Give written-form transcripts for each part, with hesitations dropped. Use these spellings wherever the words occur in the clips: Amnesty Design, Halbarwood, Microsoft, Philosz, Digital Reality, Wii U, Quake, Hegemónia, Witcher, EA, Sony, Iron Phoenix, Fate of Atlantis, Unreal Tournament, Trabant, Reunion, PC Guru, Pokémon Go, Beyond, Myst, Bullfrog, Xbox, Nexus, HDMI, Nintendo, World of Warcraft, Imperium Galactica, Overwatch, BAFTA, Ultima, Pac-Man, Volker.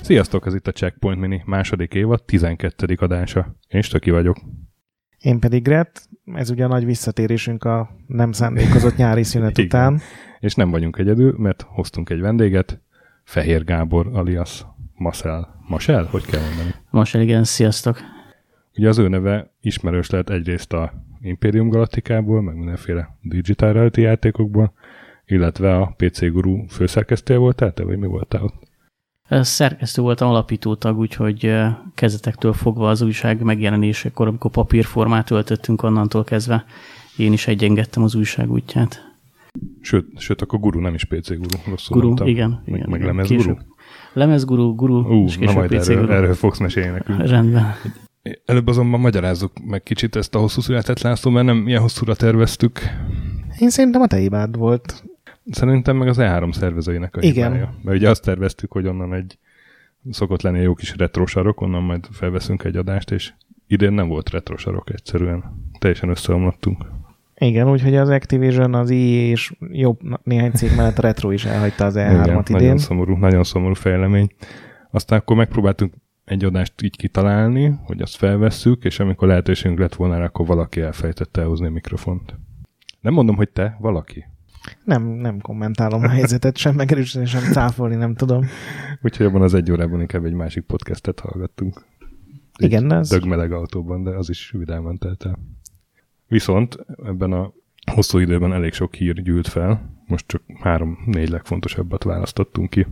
Sziasztok, ez itt a Checkpoint Mini második évad 12. adása. Én Stöki vagyok. Én pedig Gret. Ez ugye a nagy visszatérésünk a nem szándékozott nyári szünet után. És nem vagyunk egyedül, mert hoztunk egy vendéget, Fehér Gábor alias Masel. Masel? Hogy kell mondani? Masel, igen, sziasztok. Ugye az ő neve ismerős lehet egyrészt a Imperium Galactikából, meg mindenféle Digital Reality játékokból, illetve a PC Guru főszerkesztője voltál te, vagy mi voltál ott? Szerkesztő voltam, alapítótag, úgyhogy kezdetektől fogva az újság megjelenésekor, amikor papírformát öltöttünk, onnantól kezdve én is egyengedtem az újság útját. Sőt, akkor Guru, nem is PC Guru, rosszul Guru, mondtam. Igen. Meg Lemezguru. Lemezguru, Guru, és később PC erről, Guru. Erről fogsz mesélni nekünk. Rendben. Előbb azonban magyarázzuk meg kicsit ezt a hosszú született László, mert nem ilyen hosszúra terveztük. Én szerintem a te hibád volt. Szerintem meg az E3 szervezőinek a hibája. Mert ugye azt terveztük, hogy onnan egy szokott lenni jó kis retrosarok, onnan majd felveszünk egy adást, és idén nem volt retrosarok egyszerűen. Teljesen összeomlottunk. Igen, úgyhogy az Activision, az EA és jobb néhány cég mellett a retro is elhagyta az E3-at igen, idén. Nagyon szomorú fejlemény. Aztán akkor megpróbáltunk egy adást így kitalálni, hogy azt felvesszük, és amikor lehetőségünk lett volna, akkor valaki elfejtette elhozni a mikrofont. Nem mondom, hogy te, valaki. Nem kommentálom a helyzetet sem, megerősíteni sem, cáfolni nem tudom. Úgyhogy abban az egy órában inkább egy másik podcastet hallgattunk. Igen, ez. Dögmeleg autóban, de az is vidáman telt el. Viszont ebben a hosszú időben elég sok hír gyűlt fel, most csak 3-4 legfontosabbat választottunk ki,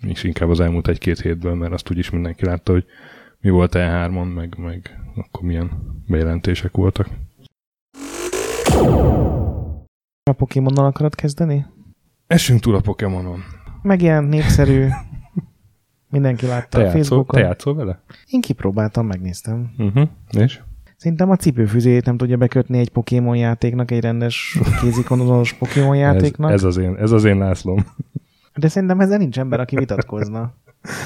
és inkább az elmúlt 1-2 hétből, mert azt úgyis mindenki látta, hogy mi volt E3-on, meg akkor milyen bejelentések voltak. A Pokémonnal akarod kezdeni? Essünk túl a Pokémonon. Megjelent, népszerű. Mindenki látta a Facebookon. Te játszol vele? Én kipróbáltam, megnéztem. És? Szerintem a cipőfűzéjét nem tudja bekötni egy Pokémon játéknak, egy rendes kézikonozonos Pokémon játéknak. Ez az én Lászlóm. De szerintem ezzel nincs ember, aki vitatkozna.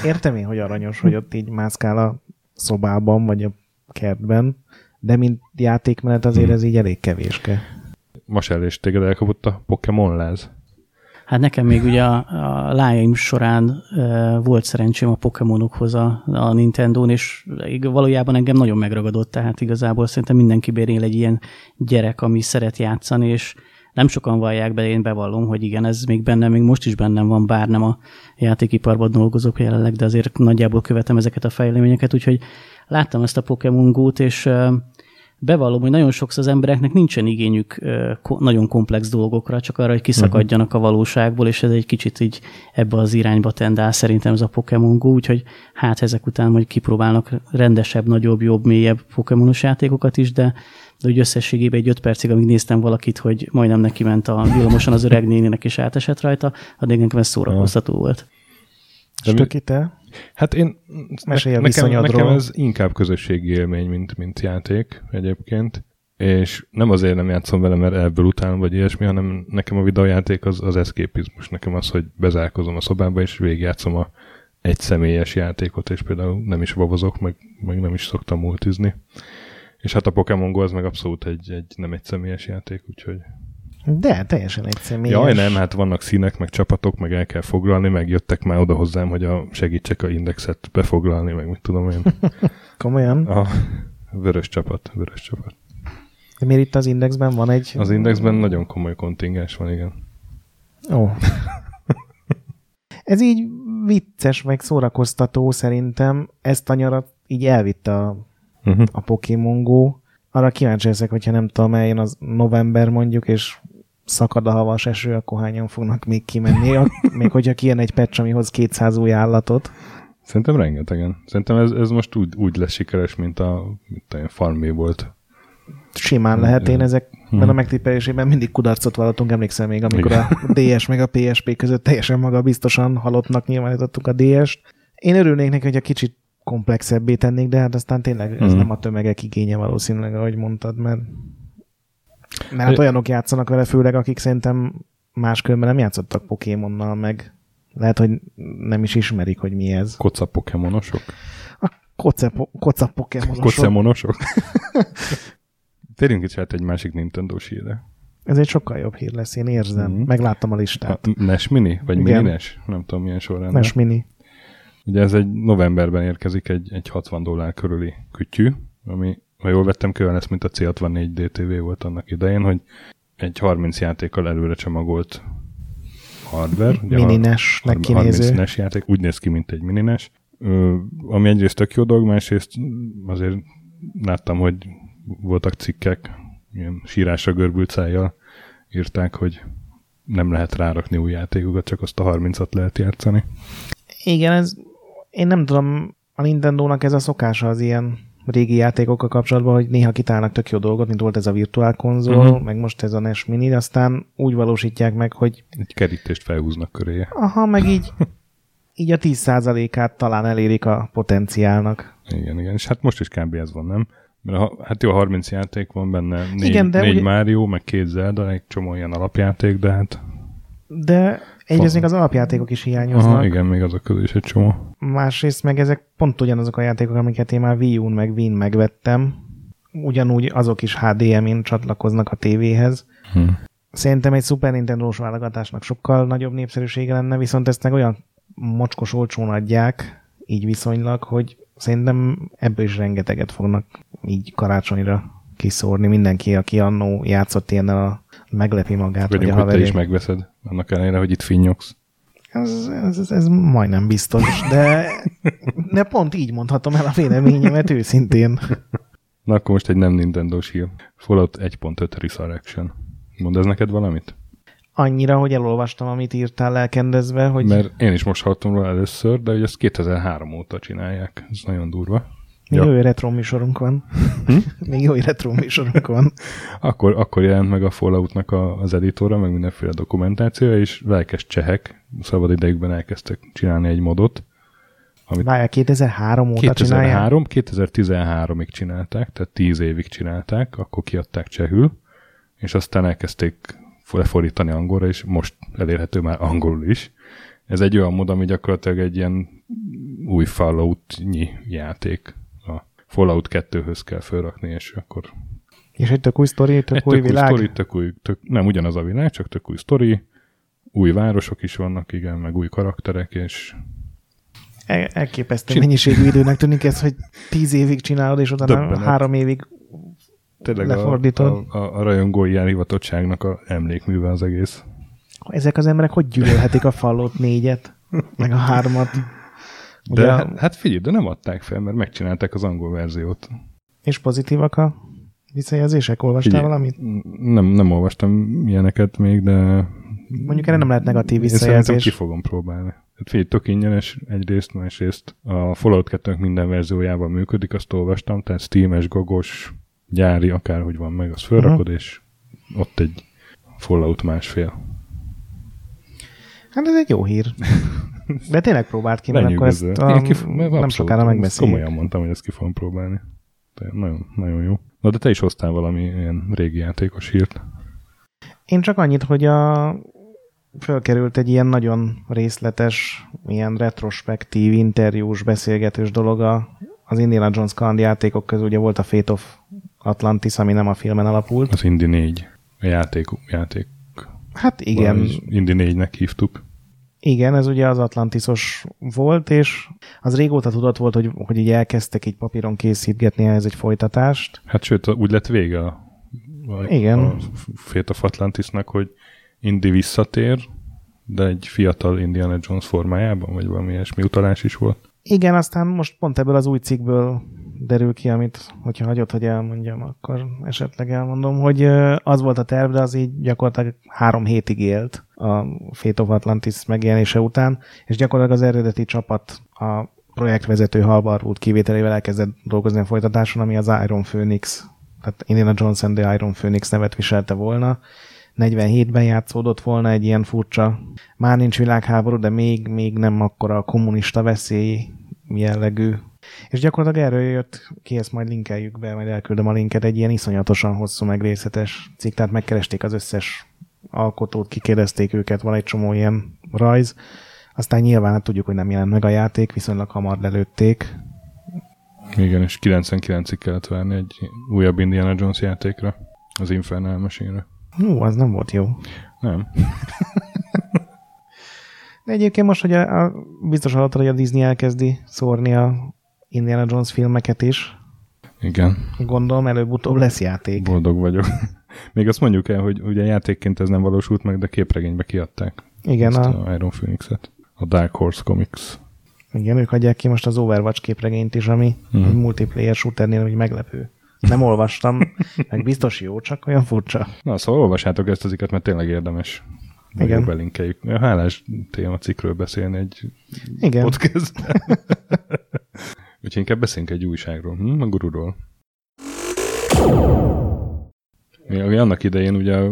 Értem én, hogy aranyos, hogy ott így mászkál a szobában, vagy a kertben, de mint játékmenet azért ez így elég kevéske. Masel, és téged elkapott a Pokémon láz? Hát nekem még ugye a lájaim során volt szerencsém a Pokémonokhoz a Nintendón, és valójában engem nagyon megragadott, tehát igazából szerintem mindenki bérél egy ilyen gyerek, ami szeret játszani, és nem sokan vallják be, én bevallom, hogy igen, ez még bennem, még most is bennem van, bár nem a játékiparban dolgozok jelenleg, de azért nagyjából követem ezeket a fejleményeket, úgyhogy láttam ezt a Pokémon Go-t, és bevallom, hogy nagyon sokszor az embereknek nincsen igényük nagyon komplex dolgokra, csak arra, hogy kiszakadjanak a valóságból, és ez egy kicsit így ebbe az irányba tendál szerintem ez a Pokémon Go, úgyhogy hát ezek után majd kipróbálnak rendesebb, nagyobb, jobb, mélyebb Pokémonos játékokat is, de úgy összességében egy 5 percig, amíg néztem valakit, hogy majdnem neki ment a villamosan az öreg néninek is átesett rajta, addig nekem ez szórakoztató volt. Stöki, te? Hát én, nekem ez inkább közösségi élmény, mint játék egyébként, és nem azért nem játszom vele, mert ebből utálom, vagy ilyesmi, hanem nekem a videójáték az eszképizmus, nekem az, hogy bezárkozom a szobába, és végigjátszom a egyszemélyes játékot, és például nem is vavozok, meg nem is szoktam multizni. És hát a Pokémon Go az meg abszolút egy nem egyszemélyes játék, úgyhogy... De, teljesen egyszemélyes. Jaj, nem, hát vannak színek, meg csapatok, meg el kell foglalni, meg jöttek már oda hozzám, hogy segítsek a indexet befoglalni, meg mit tudom én. Komolyan? A vörös csapat. De miért itt az indexben van egy... Az indexben nagyon komoly kontingens van, igen. Ó. Ez így vicces, meg szórakoztató szerintem. Ezt a nyarat így elvitte a Pokémon Go. Arra kíváncsi leszek, hogyha nem tudom, eljön az november mondjuk, és szakad a havas eső, akkor hányan fognak még kimenni, még hogyha kijön egy patch, amihoz 200 új állatot. Szerintem rengetegen. Szerintem ez most úgy lesz sikeres, mint a Farmé volt. simán lehet, én ezekben a megtippelésében mindig kudarcot vallottunk, emlékszem még, amikor a DS meg a PSP között teljesen maga biztosan halottnak nyilvánítottuk a DS-t. Én örülnék neki, hogy a kicsit komplexebbé tennék, de hát aztán tényleg ez nem a tömegek igénye valószínűleg, ahogy mondtad, mert hát olyanok játszanak vele, főleg akik szerintem máskülönben nem játszottak Pokémonnal, meg lehet, hogy nem is ismerik, hogy mi ez. Koca Pokémonosok? A koca Pokémonosok. Kocemonosok? Térjünk is hát egy másik Nintendo-s hírre. Ez egy sokkal jobb hír lesz, én érzem. Megláttam a listát. A NES Mini? Vagy igen. Mini NES? Nem tudom, milyen során. NES Mini. Ugye ez egy novemberben érkezik egy $60 körüli kütyű, ami, ha jól vettem, külön lesz, mint a C64 DTV volt annak idején, hogy egy 30 játékkal előre csomagolt hardware. Mini-nesnek kinéző. 30 NES játék, úgy néz ki, mint egy mini-nes. Ami egyrészt tök jó dolog, másrészt azért láttam, hogy voltak cikkek, ilyen sírásra görbült szájjal írták, hogy nem lehet rárakni új játékokat, csak azt a 30-at lehet játszani. Igen, én nem tudom, a Nintendónak ez a szokása az ilyen régi játékokkal kapcsolatban, hogy néha kitálnak tök jó dolgot, mint volt ez a virtuál konzol, meg most ez a NES Mini, aztán úgy valósítják meg, hogy... egy kerítést felhúznak köréje. Aha, meg így a 10%-át talán elérik a potenciálnak. Igen, igen, és hát most is kb. Ez van, nem? Mert hát jó, 30 játék van benne, négy Mario, meg 2 Zelda, egy csomó ilyen alapjáték, de hát... de egyrészt még az alapjátékok is hiányoznak. Aha, igen, még azok közül is egy csomó. Másrészt meg ezek pont ugyanazok a játékok, amiket én már Wii U-n meg Wii-n megvettem. Ugyanúgy azok is HDMI-n csatlakoznak a tévéhez. Szerintem egy Super Nintendo-s válogatásnak sokkal nagyobb népszerűsége lenne, viszont ezt meg olyan mocskos olcsón adják, így viszonylag, hogy szerintem ebből is rengeteget fognak így karácsonyra kiszórni. Mindenki, aki annó játszott ilyennel, meglepi magát. Vagyunk, hogy te is megveszed, annak ellenére, hogy itt finnyogsz. Ez majdnem biztos, de pont így mondhatom el a véleményemet őszintén. Na akkor most egy nem Nintendo-s hír. Fallout 1.5 Resurrection. Mondd ez neked valamit? Annyira, hogy elolvastam, amit írtál lelkendezve, hogy... mert én is most hallottam róla először, de hogy ezt 2003 óta csinálják. Ez nagyon durva. Még jó retro műsorunk van. Még jó retro műsorunk van. Akkor jelent meg a Falloutnak az editora, meg mindenféle dokumentációja, és lelkes csehek szabad idejükben elkezdtek csinálni egy modot. Várjál, 2003 óta csinálják? 2013-ig csinálták, tehát 10 évig csinálták, akkor kiadták csehül, és aztán elkezdték lefordítani angolra, és most elérhető már angolul is. Ez egy olyan mod, ami gyakorlatilag egy ilyen új Fallout-nyi játék. Fallout 2-höz kell fölrakni, és akkor... és egy tök új sztori, tök új világ? Sztori, nem ugyanaz a világ, csak tök új sztori, új városok is vannak, igen, meg új karakterek, és... elképesztő mennyiségű időnek tűnik ez, hogy 10 évig csinálod, és utána 3 évig lefordítod. A rajongói elhivatottságnak a emlékműve az egész. Ezek az emberek hogy gyűlölhetik a Fallout 4-et, meg a 3-at? De ugye, hát figyelj, de nem adták fel, mert megcsinálták az angol verziót. És pozitívak a visszajelzések? Olvastál valamit? Nem olvastam ilyeneket még, de... mondjuk erre nem lehet negatív visszajelzés. Én szerintem ki fogom próbálni. Hát figyelj, tök ingyenes egyrészt, másrészt a Fallout 2-nk minden verziójában működik, azt olvastam, tehát Steam-es, GOG-os, gyári, akárhogy van meg, azt felrakod, és ott egy Fallout 1.5. Hát ez egy jó hír. De tényleg próbált ki, mert akkor ezt nem sokára megbeszéljük. Komolyan mondtam, hogy ezt ki fogom próbálni. De nagyon, nagyon jó. Na de te is hoztál valami ilyen régi játékos hírt. Én csak annyit, hogy fölkerült egy ilyen nagyon részletes, ilyen retrospektív, interjús, beszélgetős dolog az Indiana Jones kaland játékok közül. Ugye volt a Fate of Atlantis, ami nem a filmen alapult. Az Indy 4 a játék. Hát igen. Indy 4-nek hívtuk. Igen, ez ugye az Atlantisos volt, és az régóta tudott volt, hogy így elkezdtek így papíron készítgetni ez egy folytatást. Hát sőt, úgy lett vége a Fate of Atlantisnak, hogy Indy visszatér, de egy fiatal Indiana Jones formájában, vagy valami ilyesmi utalás is volt. Igen, aztán most pont ebből az új cikkből derül ki, amit, hogyha hagyod, hogy elmondjam, akkor esetleg elmondom, hogy az volt a terv, de az így gyakorlatilag 3 hétig élt a Fate of Atlantis megjelenése után, és gyakorlatilag az eredeti csapat a projektvezető Halbarwood kivételével elkezdett dolgozni a folytatáson, ami az Iron Phoenix tehát Indiana Jones and the Iron Phoenix nevet viselte volna, 47-ben játszódott volna egy ilyen furcsa, már nincs világháború, de még nem akkora a kommunista veszély jellegű. És gyakorlatilag erről jött ki, ezt majd linkeljük be, majd elküldöm a linket, egy ilyen iszonyatosan hosszú, meg részletes cikk, tehát megkeresték az összes alkotót, kikérdezték őket, van egy csomó ilyen rajz, aztán nyilván hát tudjuk, hogy nem jelent meg a játék, viszonylag hamar lelőtték. Igen, és 99-ig kellett várni egy újabb Indiana Jones játékra, az Infernal Machine-re. Hú, az nem volt jó. Nem. De egyébként most, hogy a biztos hallottad, hogy a Disney elkezdi szórni a Indiana Jones filmeket is. Igen. Gondolom, előbb-utóbb lesz játék. Boldog vagyok. Még azt mondjuk el, hogy ugye játékként ez nem valósult meg, de képregénybe kiadták. Igen. A Iron Phoenix-et. A Dark Horse Comics. Igen, ők adják ki most az Overwatch képregényt is, ami egy multiplayer shooternél úgy meglepő. Nem olvastam, meg biztos jó, csak olyan furcsa. Na, szóval olvassátok ezt azikat, mert tényleg érdemes. Igen. Belinkeljük. Hálás téma cikkről beszélni egy podcastben. Úgyhogy inkább beszélünk egy újságról, a Gururól. Annak idején ugye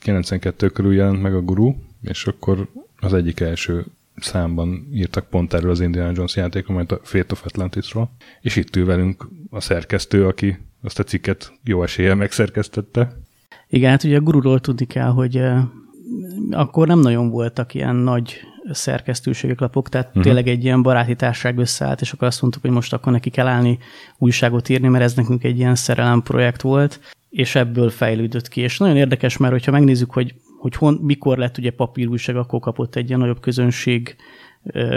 92 körül jelent meg a Guru, és akkor az egyik első számban írtak pont erről az Indiana Jones játékról, majd a Fate of Atlantisról. És itt ül velünk a szerkesztő, aki azt a cikket jó eséllyel megszerkesztette. Igen, hát ugye a Gururól tudni kell, hogy akkor nem nagyon voltak ilyen nagy szerkesztőségek, lapok, tehát tényleg egy ilyen baráti társaság összeállt, és akkor azt mondtuk, hogy most akkor neki kell állni újságot írni, mert ez nekünk egy ilyen szerelem projekt volt, és ebből fejlődött ki. És nagyon érdekes, mert hogyha megnézzük, hogy mikor lett ugye papírújság, akkor kapott egy ilyen nagyobb közönség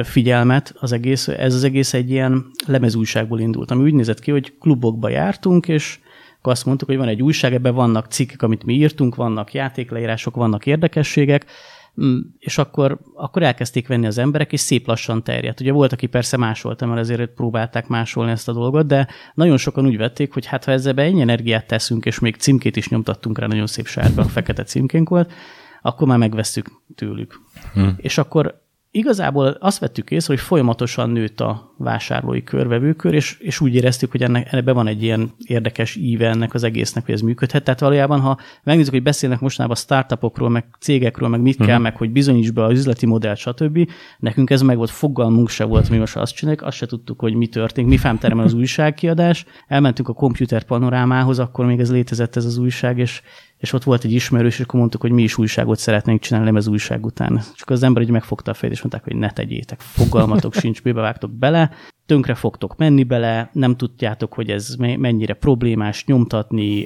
figyelmet az egész. Ez az egész egy ilyen lemezújságból indult, ami úgy nézett ki, hogy klubokba jártunk, és akkor azt mondtuk, hogy van egy újság, ebben vannak cikkek, amit mi írtunk, vannak játékleírások, vannak érdekességek, és akkor elkezdték venni az emberek, és szép lassan terjedt. Ugye volt, aki persze másolta, mert ezért próbálták másolni ezt a dolgot, de nagyon sokan úgy vették, hogy hát ha ezzel ennyi energiát teszünk, és még címkét is nyomtattunk rá, nagyon szép sárga, fekete címkénk volt, akkor már megvesszük tőlük. És akkor igazából azt vettük észre, hogy folyamatosan nőtt a vásárlói körvevőkör, és úgy éreztük, hogy ebbe van egy ilyen érdekes íve ennek az egésznek, hogy ez működhet. Tehát valójában, ha megnézzük, hogy beszélnek mostanában startupokról, meg cégekről, meg mit kell, meg hogy bizonyíts be az üzleti modellt, stb. Nekünk ez meg volt, fogalmunk se volt, mi most azt csináljuk, azt se tudtuk, hogy mi történik, mi fám termel az újságkiadás. Elmentünk a Computer Panorámához, akkor még ez létezett ez az újság, és ott volt egy ismerős, és akkor mondtuk, hogy mi is újságot szeretnénk csinálni, nem ez újság után. Csak az ember így megfogta a fejét, és mondták, hogy ne tegyétek, fogalmatok sincs, bevágtok bele, tönkre fogtok menni bele, nem tudjátok, hogy ez mennyire problémás nyomtatni,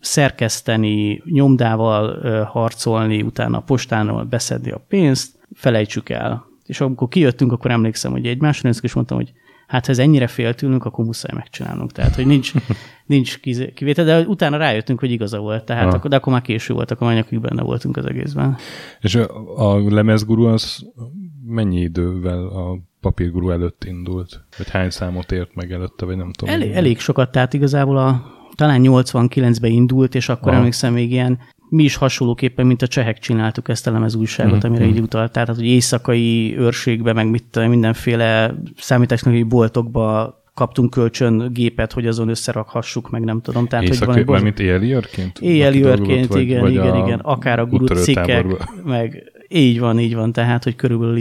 szerkeszteni, nyomdával harcolni, utána a postáról beszedni a pénzt, felejtsük el. És amikor kijöttünk, akkor emlékszem, hogy egy másodikra is mondtam, hogy hát ha ez ennyire féltülünk, akkor muszáj megcsinálnunk. Tehát, hogy nincs kivétel, de utána rájöttünk, hogy igaza volt. Tehát de akkor már késő volt, akkor anyakig benne voltunk az egészben. És a Lemezguru az mennyi idővel a Papírguru előtt indult? Vagy hány számot ért meg előtte, vagy nem tudom. Elég sokat, tehát igazából talán 89-ben indult, és akkor emlékszem még ilyen, mi is hasonlóképpen, mint a csehek csináltuk ezt a lemezújságot, amire így utalt. Tehát, hogy éjszakai őrségbe, meg mindenféle számítástechnikai boltokba kaptunk kölcsön gépet, hogy azon összerakhassuk, meg nem tudom. Tehát, éjszakai, hogy van, mint éjjeli őrként? Éjjeli őrként, igen. Akár a gurú cikkek, meg így van. Tehát, hogy körülbelül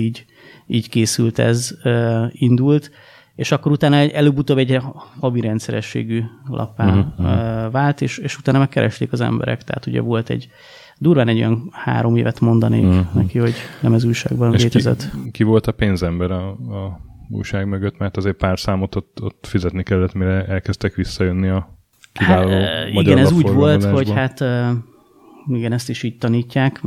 így készült ez, indult. És akkor utána előbb-utóbb egy havi rendszerességű lappá vált, és utána megkeresték az emberek. Tehát ugye volt durván egy olyan 3 évet mondanék neki, hogy nem ez újságban létezett. Ki volt a pénzember a újság mögött? Mert azért pár számot ott fizetni kellett, mire elkezdtek visszajönni a kiváló magyar. Igen, ez úgy volt, hogy igen, ezt is így tanítják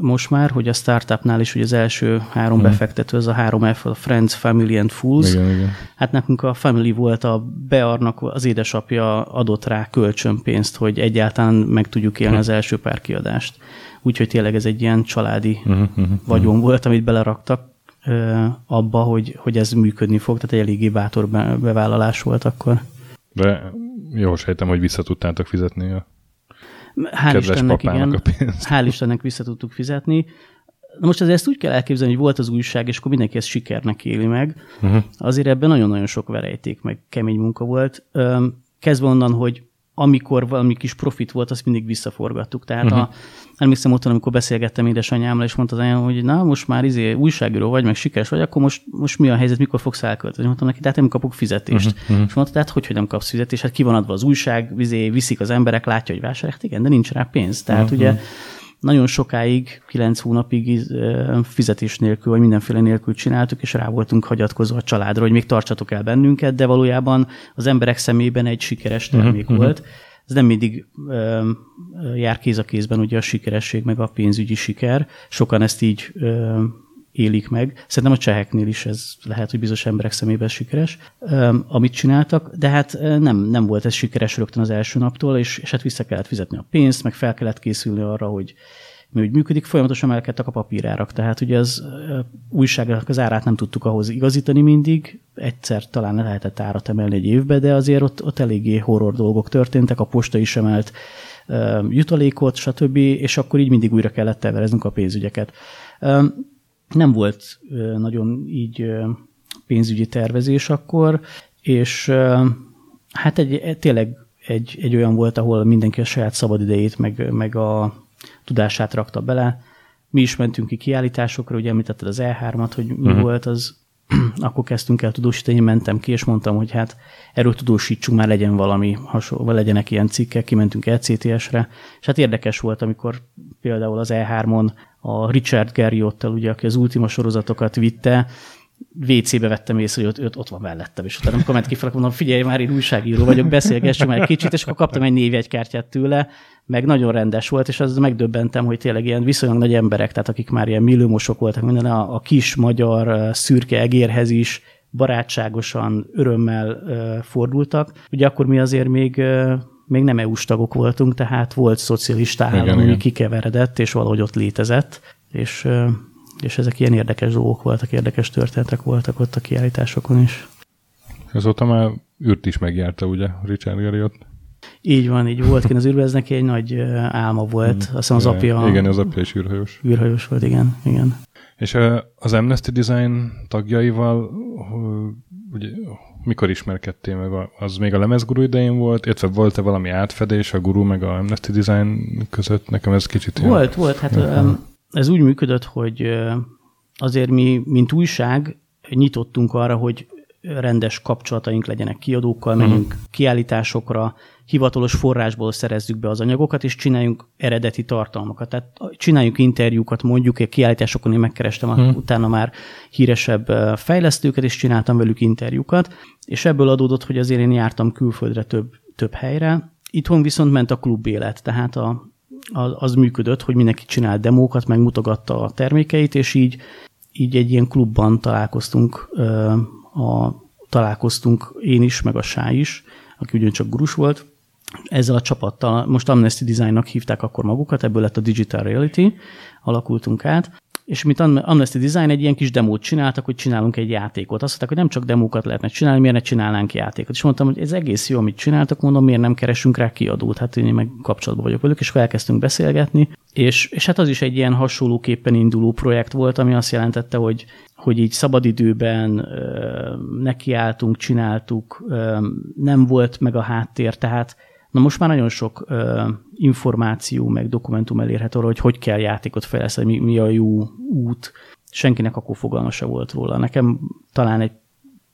most már, hogy a startupnál is, hogy az első 3 befektető, ez a 3F, a Friends, Family and Fools. Igen. Hát nekünk a Family volt, a Bearnak az édesapja adott rá kölcsönpénzt, hogy egyáltalán meg tudjuk élni az első pár kiadást. Úgyhogy tényleg ez egy ilyen családi vagyon volt, amit beleraktak abba, hogy ez működni fog. Tehát egy eléggé bátor bevállalás volt akkor. De jól sejtem, hogy vissza tudtátok fizetni a Hál' Istennek vissza tudtuk fizetni. Na most azért ezt úgy kell elképzelni, hogy volt az újság, és akkor mindenki ezt sikernek éli meg. Azért ebben nagyon-nagyon sok verejték, meg kemény munka volt. Kezdve onnan, hogy amikor valami kis profit volt, azt mindig visszaforgattuk. Tehát emlékszem otthon, amikor beszélgettem édesanyámmal, és mondta az anyám, hogy na, most már újságíró vagy, meg sikeres vagy, akkor most mi a helyzet, mikor fogsz elköltözni? Mondtam neki, de hát nem kapok fizetést. És mondta, tehát hogy nem kapsz fizetést? Hát ki van adva az újság, viszik az emberek, látja, hogy vásárolják, hát igen, de nincs rá pénz. Tehát ugye nagyon sokáig, 9 hónapig fizetés nélkül, vagy mindenféle nélkül csináltuk, és rá voltunk hagyatkozva a családra, hogy még tartsatok el bennünket, de valójában az emberek szemében egy sikeres termék volt. Ez nem mindig jár kéz a kézben ugye a sikeresség, meg a pénzügyi siker. Sokan ezt így élik meg. Szerintem a cseheknél is ez lehet, hogy bizonyos emberek szemében sikeres, amit csináltak, de hát nem volt ez sikeres rögtön az első naptól, és hát vissza kellett fizetni a pénzt, meg fel kellett készülni arra, hogy mi úgy működik, folyamatosan emelkedtek a papírárak. Tehát ugye az újságnak az árát nem tudtuk ahhoz igazítani mindig, egyszer talán lehetett árat emelni egy évbe, de azért ott eléggé horror dolgok történtek, a posta is emelt jutalékot, stb., és akkor így mindig újra kellett terveznünk a pénzügyeket. Nem volt nagyon így pénzügyi tervezés akkor, és hát tényleg egy olyan volt, ahol mindenki a saját szabadidejét, meg a tudását rakta bele. Mi is mentünk ki kiállításokra, ugye említetted az E3-at, hogy mi volt az, akkor kezdtünk el tudósítani, mentem ki, és mondtam, hogy hát erről tudósítsunk, már legyen valami hasonló, vagy legyenek ilyen cikkek, kimentünk ECTS-re, és hát érdekes volt, amikor például az E3-on a Richard Garriott-tel, ugye, aki az Ultima sorozatokat vitte, WC-be vettem észre, hogy ott van mellettem, és utána amikor ment kifelé, mondom, figyelj már, én újságíró vagyok, beszélgessünk már egy kicsit, és akkor kaptam egy névjegykártyát tőle, meg nagyon rendes volt, és az megdöbbentem, hogy tényleg ilyen viszonylag nagy emberek, tehát akik már ilyen milliómosok voltak, minden a kis magyar szürke egérhez is barátságosan, örömmel fordultak. Ugye akkor mi azért még nem EU-s tagok voltunk, tehát volt szocialista állam, ami kikeveredett, és valahogy ott létezett, és ezek ilyen érdekes dolgok voltak, érdekes történetek voltak ott a kiállításokon is. Azóta már űrt is megjárta, ugye, Richard Garriott? Így van, így volt kint az űrbe, ez neki egy nagy álma volt. Azt hiszem az apja... Igen, az apja is űrhajós. Űrhajós volt, igen. És az Amnesty Design tagjaival ugye, mikor ismerkedtél meg? Az még a Lemezguru idején volt, illetve volt-e valami átfedés a Guru meg a Amnesty Design között? Nekem ez kicsit... Volt, hát... Ez úgy működött, hogy azért mi, mint újság, nyitottunk arra, hogy rendes kapcsolataink legyenek kiadókkal, menjünk kiállításokra, hivatalos forrásból szerezzük be az anyagokat, és csináljunk eredeti tartalmakat. Tehát csináljunk interjúkat, mondjuk, egy kiállításokon én megkerestem utána már híresebb fejlesztőket, és csináltam velük interjúkat, és ebből adódott, hogy azért én jártam külföldre több helyre. Itthon viszont ment a klub élet, tehát az működött, hogy mindenki csinált demókat, meg mutogatta a termékeit, és így egy ilyen klubban találkoztunk én is, meg a Sáj is, aki ugyancsak gurus volt. Ezzel a csapattal, most Amnesty Designnak hívták akkor magukat, ebből lett a Digital Reality, alakultunk át, és mint Amnesty Design egy ilyen kis demót csináltak, hogy csinálunk egy játékot. Azt mondták, hogy nem csak demókat lehetne csinálni, miért ne csinálnánk játékot. És mondtam, hogy ez egész jó, amit csináltak, mondom, miért nem keresünk rá kiadót. Hát én meg kapcsolatban vagyok velük, és elkezdtünk beszélgetni. És hát az is egy ilyen hasonlóképpen induló projekt volt, ami azt jelentette, hogy így szabadidőben nekiálltunk, csináltuk, nem volt meg a háttér, tehát na most már nagyon sok információ, meg dokumentum elérhető arra, hogy kell játékot fejleszteni, mi a jó út. Senkinek akkor fogalma se volt róla. Nekem talán egy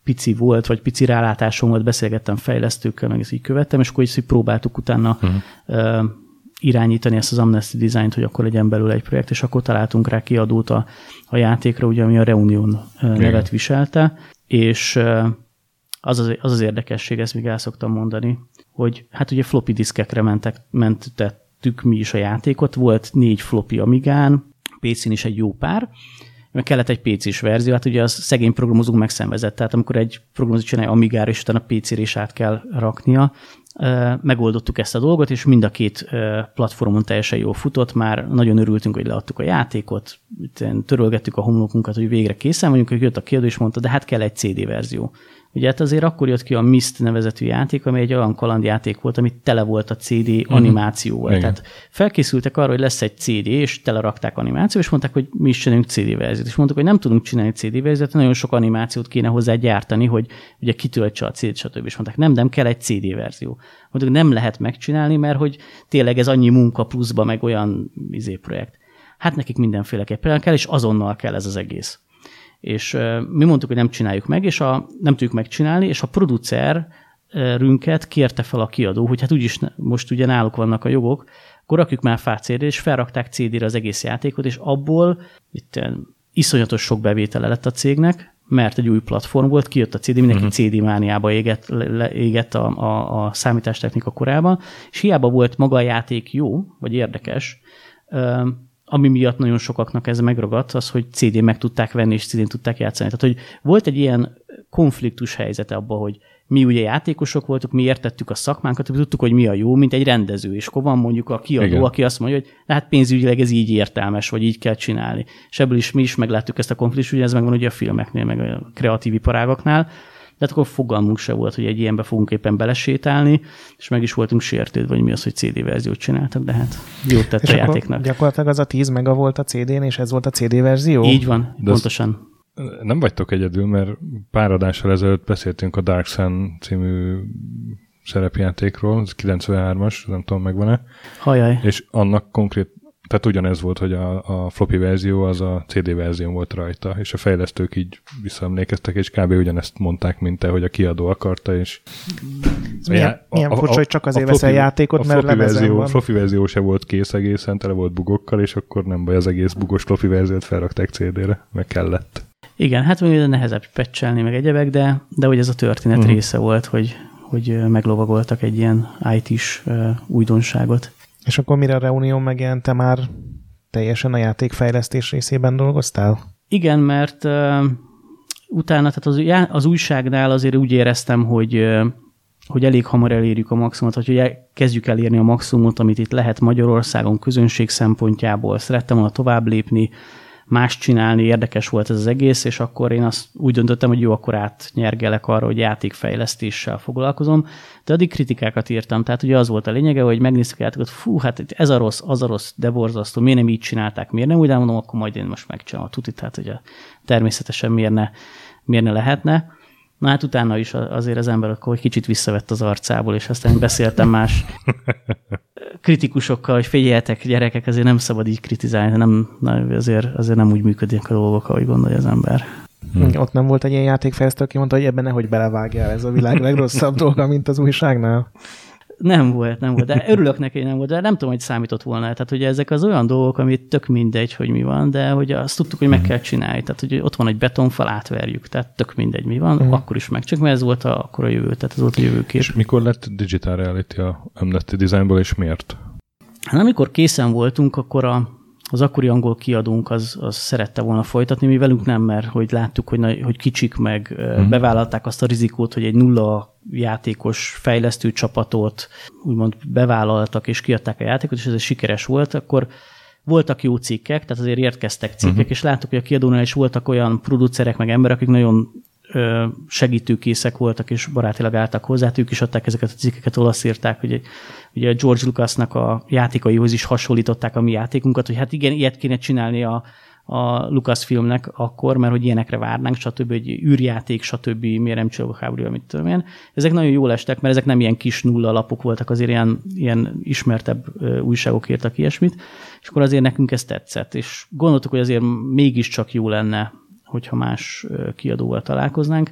pici volt, vagy pici rálátásom volt, beszélgettem fejlesztőkkel, meg ezt így követtem, és akkor így próbáltuk utána irányítani ezt az Amnesty Designt, hogy akkor legyen belőle egy projekt, és akkor találtunk rá kiadót a játékra, ugye, ami a Reunion nevet viselte, és az az érdekesség, ezt még el szoktam mondani, hogy hát ugye floppy diszkekre mentettük mi is a játékot, volt 4 floppy Amigán, PC-n is egy jó pár, meg kellett egy PC-s verzió, hát ugye az szegény programozónk megszenvezett, tehát amikor egy programozó csinálja Amigára, és utána PC-re is át kell raknia, megoldottuk ezt a dolgot, és mind a 2 platformon teljesen jól futott, már nagyon örültünk, hogy leadtuk a játékot, törölgettük a homlokunkat, hogy végre készen vagyunk, hogy jött a kiadó, és mondta, de hát kell egy CD verzió. Ugye hát azért akkor jött ki a Myst nevezetű játék, ami egy olyan kalandjáték volt, ami tele volt a CD animációval. Igen. Tehát felkészültek arra, hogy lesz egy CD, és telerakták animáció, és mondták, hogy mi is csinálunk CD verziót. És mondták, hogy nem tudunk csinálni CD verziót, nagyon sok animációt kéne hozzá gyártani, hogy ugye kitöltse a CD-t, stb. És mondták, nem kell egy CD verzió. Mondjuk nem lehet megcsinálni, mert hogy tényleg ez annyi munka pluszba, meg olyan projekt. Hát nekik mindenféleképpen kell, és azonnal kell ez az egész. És mi mondtuk, hogy nem csináljuk meg, és nem tudjuk megcsinálni, és a producerünket kérte fel a kiadó, hogy hát úgyis most ugye náluk vannak a jogok, akkor rakjuk már fácélre, és felrakták CD-re az egész játékot, és abból itt iszonyatos sok bevétele lett a cégnek, mert egy új platform volt, kijött a CD, mindenki CD mániába égett a számítástechnika korában, és hiába volt maga a játék jó, vagy érdekes, ami miatt nagyon sokaknak ez megragadt, az, hogy CD-n meg tudták venni, és CD-n tudták játszani. Tehát, hogy volt egy ilyen konfliktus helyzete abban, hogy mi ugye játékosok voltuk, mi értettük a szakmánkat, tudtuk, hogy mi a jó, mint egy rendező, és akkor van mondjuk a kiadó, igen, aki azt mondja, hogy hát pénzügyileg ez így értelmes, vagy így kell csinálni. És ebből is mi is megláttuk ezt a konfliktust, ugye ez megvan ugye a filmeknél, meg a kreatív iparágaknál, de akkor fogalmunk se volt, hogy egy ilyenbe fogunk éppen belesétálni, és meg is voltunk sértődve, vagy mi az, hogy CD verziót csináltak, de hát jót tett a játéknak. Gyakorlatilag az a 10 mega volt a CD-n, és ez volt a CD verzió? Így van, de pontosan. Nem vagytok egyedül, mert pár adással ezelőtt beszéltünk a Dark Sun című szerepjátékról, az 93-as, nem tudom, megvan-e. Hajaj. És annak konkrét, tehát ugyanez volt, hogy a floppy verzió az a CD verzió volt rajta, és a fejlesztők így visszaemlékeztek, és kb. Ugyanezt mondták, mint te, hogy a kiadó akarta, és... Milyen furcsa, hogy csak azért veszel játékot, mert lemezen van. A floppy verzió se volt kész egészen, tele volt bugokkal, és akkor nem baj, az egész bugos floppy verziót felrakták CD-re, meg kellett. Igen, hát mondjuk nehezebb patchelni, meg egyebek, de hogy ez a történet része volt, hogy meglovagoltak egy ilyen IT-s újdonságot. És akkor mire a Reunion megjelent, te már teljesen a játékfejlesztés részében dolgoztál? Igen, mert utána, tehát az újságnál azért úgy éreztem, hogy elég hamar elérjük a maximumot, hogy kezdjük elérni a maximumot, amit itt lehet Magyarországon közönség szempontjából. Szerettem volna tovább lépni, más csinálni, érdekes volt ez az egész, és akkor én azt úgy döntöttem, hogy jó, akkor átnyergelek arra, hogy játékfejlesztéssel foglalkozom, de addig kritikákat írtam, tehát ugye az volt a lényege, hogy megnéztük a játékot, fú, hát ez a rossz, az a rossz, de borzasztó, miért nem így csinálták, miért nem úgy, de mondom, akkor majd én most megcsinálom a tutit, tehát ugye természetesen miért ne lehetne. Na hát utána is azért az ember akkor kicsit visszavett az arcából, és aztán beszéltem más kritikusokkal, hogy figyeljetek, gyerekek, azért nem szabad így kritizálni, azért nem úgy működik a dolgok, ahogy gondolja az ember. Ott nem volt egy ilyen játékfejlesztő, aki mondta, hogy ebben nehogy belevágjál, ez a világ legrosszabb dolga, mint az újságnál. Nem volt, de örülök neki, nem volt, de nem tudom, hogy számított volna. Tehát ugye ezek az olyan dolgok, amit tök mindegy, hogy mi van, de hogy azt tudtuk, hogy meg kell csinálni. Tehát hogy ott van egy betonfal, átverjük, tehát tök mindegy, mi van, akkor is meg. Csak mert ez volt akkor a jövő, tehát ez volt a jövőkép. És mikor lett Digital Reality a Amnesty Designból, és miért? Hát amikor készen voltunk, akkor az akkori angol kiadónk az szerette volna folytatni, mi velünk nem, mert hogy láttuk, hogy kicsik, meg bevállalták azt a rizikót, hogy egy nulla játékos fejlesztő csapatot úgymond bevállaltak, és kiadták a játékot, és ez sikeres volt, akkor voltak jó cikkek, tehát azért érkeztek cikkek, és láttuk, hogy a kiadónál is voltak olyan producerek, meg emberek, akik nagyon segítőkészek voltak, és barátilag álltak hozzá, ők is adták ezeket a cikkeket, olasz írták, hogy ugye George Lucasnak a játékaihoz is hasonlították a mi játékunkat, hogy hát igen, ilyet kéne csinálni a Lucasfilmnek akkor, mert hogy ilyenekre várnánk, stb., egy űrjáték, stb., miért nem csinálok háborúja, mit tudom én. Ezek nagyon jól estek, mert ezek nem ilyen kis nulla lapok voltak, azért ilyen ismertebb újságok írtak ilyesmit, és akkor azért nekünk ez tetszett, és gondoltuk, hogy azért mégiscsak jó lenne, hogyha más kiadóval találkoznánk,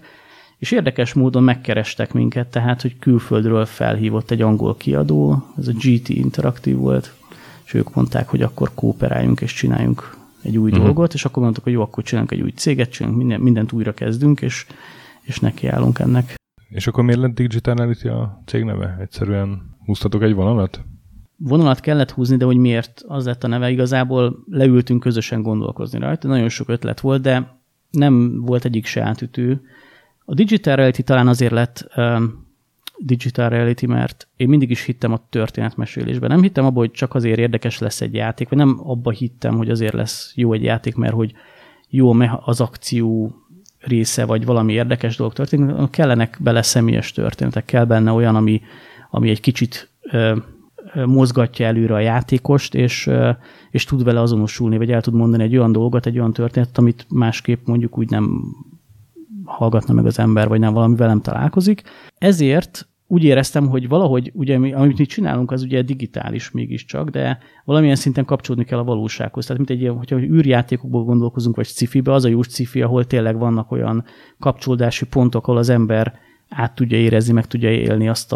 és érdekes módon megkerestek minket, tehát, hogy külföldről felhívott egy angol kiadó, ez a GT Interactive volt, és ők mondták, hogy akkor kooperáljunk és csináljunk egy új dolgot, és akkor mondtuk, hogy jó, akkor csinálunk egy új céget, csinálunk mindent újra kezdünk, és nekiállunk ennek. És akkor miért lett Digital Reality a cég neve? Egyszerűen húztatok egy vonalat? Vonalat kellett húzni, de hogy miért az lett a neve, igazából leültünk közösen gondolkozni rajta, nagyon sok ötlet volt, de nem volt egyik se átütő. A Digital Reality talán azért lett Digital Reality, mert én mindig is hittem a történetmesélésben. Nem hittem abba, hogy csak azért érdekes lesz egy játék, vagy nem abba hittem, hogy azért lesz jó egy játék, mert hogy jó az akció, része, vagy valami érdekes dolog történik, kellenek bele személyes történetek, kell benne olyan, ami egy kicsit mozgatja előre a játékost, és tud vele azonosulni, vagy el tud mondani egy olyan dolgot, egy olyan történetet, amit másképp mondjuk úgy nem hallgatna meg az ember, vagy nem valamivel nem találkozik. Ezért úgy éreztem, hogy valahogy, ugye, amit mi csinálunk, az ugye digitális mégiscsak, de valamilyen szinten kapcsolódni kell a valósághoz. Tehát mint egy ilyen, hogyha űrjátékokból gondolkozunk, vagy sci-fibe, az a jó sci-fi, ahol tényleg vannak olyan kapcsolódási pontok, ahol az ember át tudja érezni, meg tudja élni azt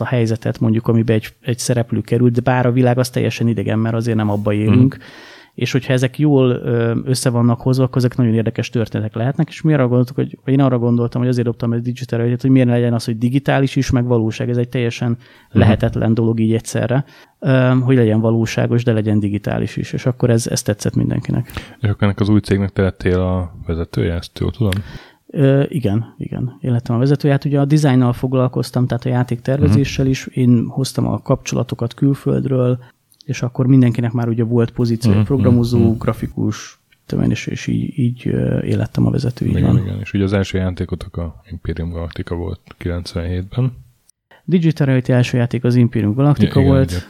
a helyzetet, mondjuk, amiben egy szereplő került, de bár a világ az teljesen idegen, mert azért nem abba élünk. Mm. És hogyha ezek jól össze vannak hozva, akkor ezek nagyon érdekes történetek lehetnek, és mi arra gondoltuk, hogy én arra gondoltam, hogy azért dobtam egy Digital Reality-t, hogy miért ne legyen az, hogy digitális is, meg valóság. Ez egy teljesen lehetetlen dolog így egyszerre, hogy legyen valóságos, de legyen digitális is, és akkor ez tetszett mindenkinek. És akkor ennek az új cégnek te lettél a vezetője, ezt jól tudom? Igen. Én lettem a vezetője. Hát ugye a dizájnnal foglalkoztam, tehát a játéktervezéssel is. Én hoztam a kapcsolatokat külföldről, és akkor mindenkinek már ugye volt pozíció, programozó, grafikus, és így élettem a vezetői. Igen, és ugye az első játékotok a Imperium Galactica volt 97-ben. Digital Reality első játék az Imperium Galactica volt,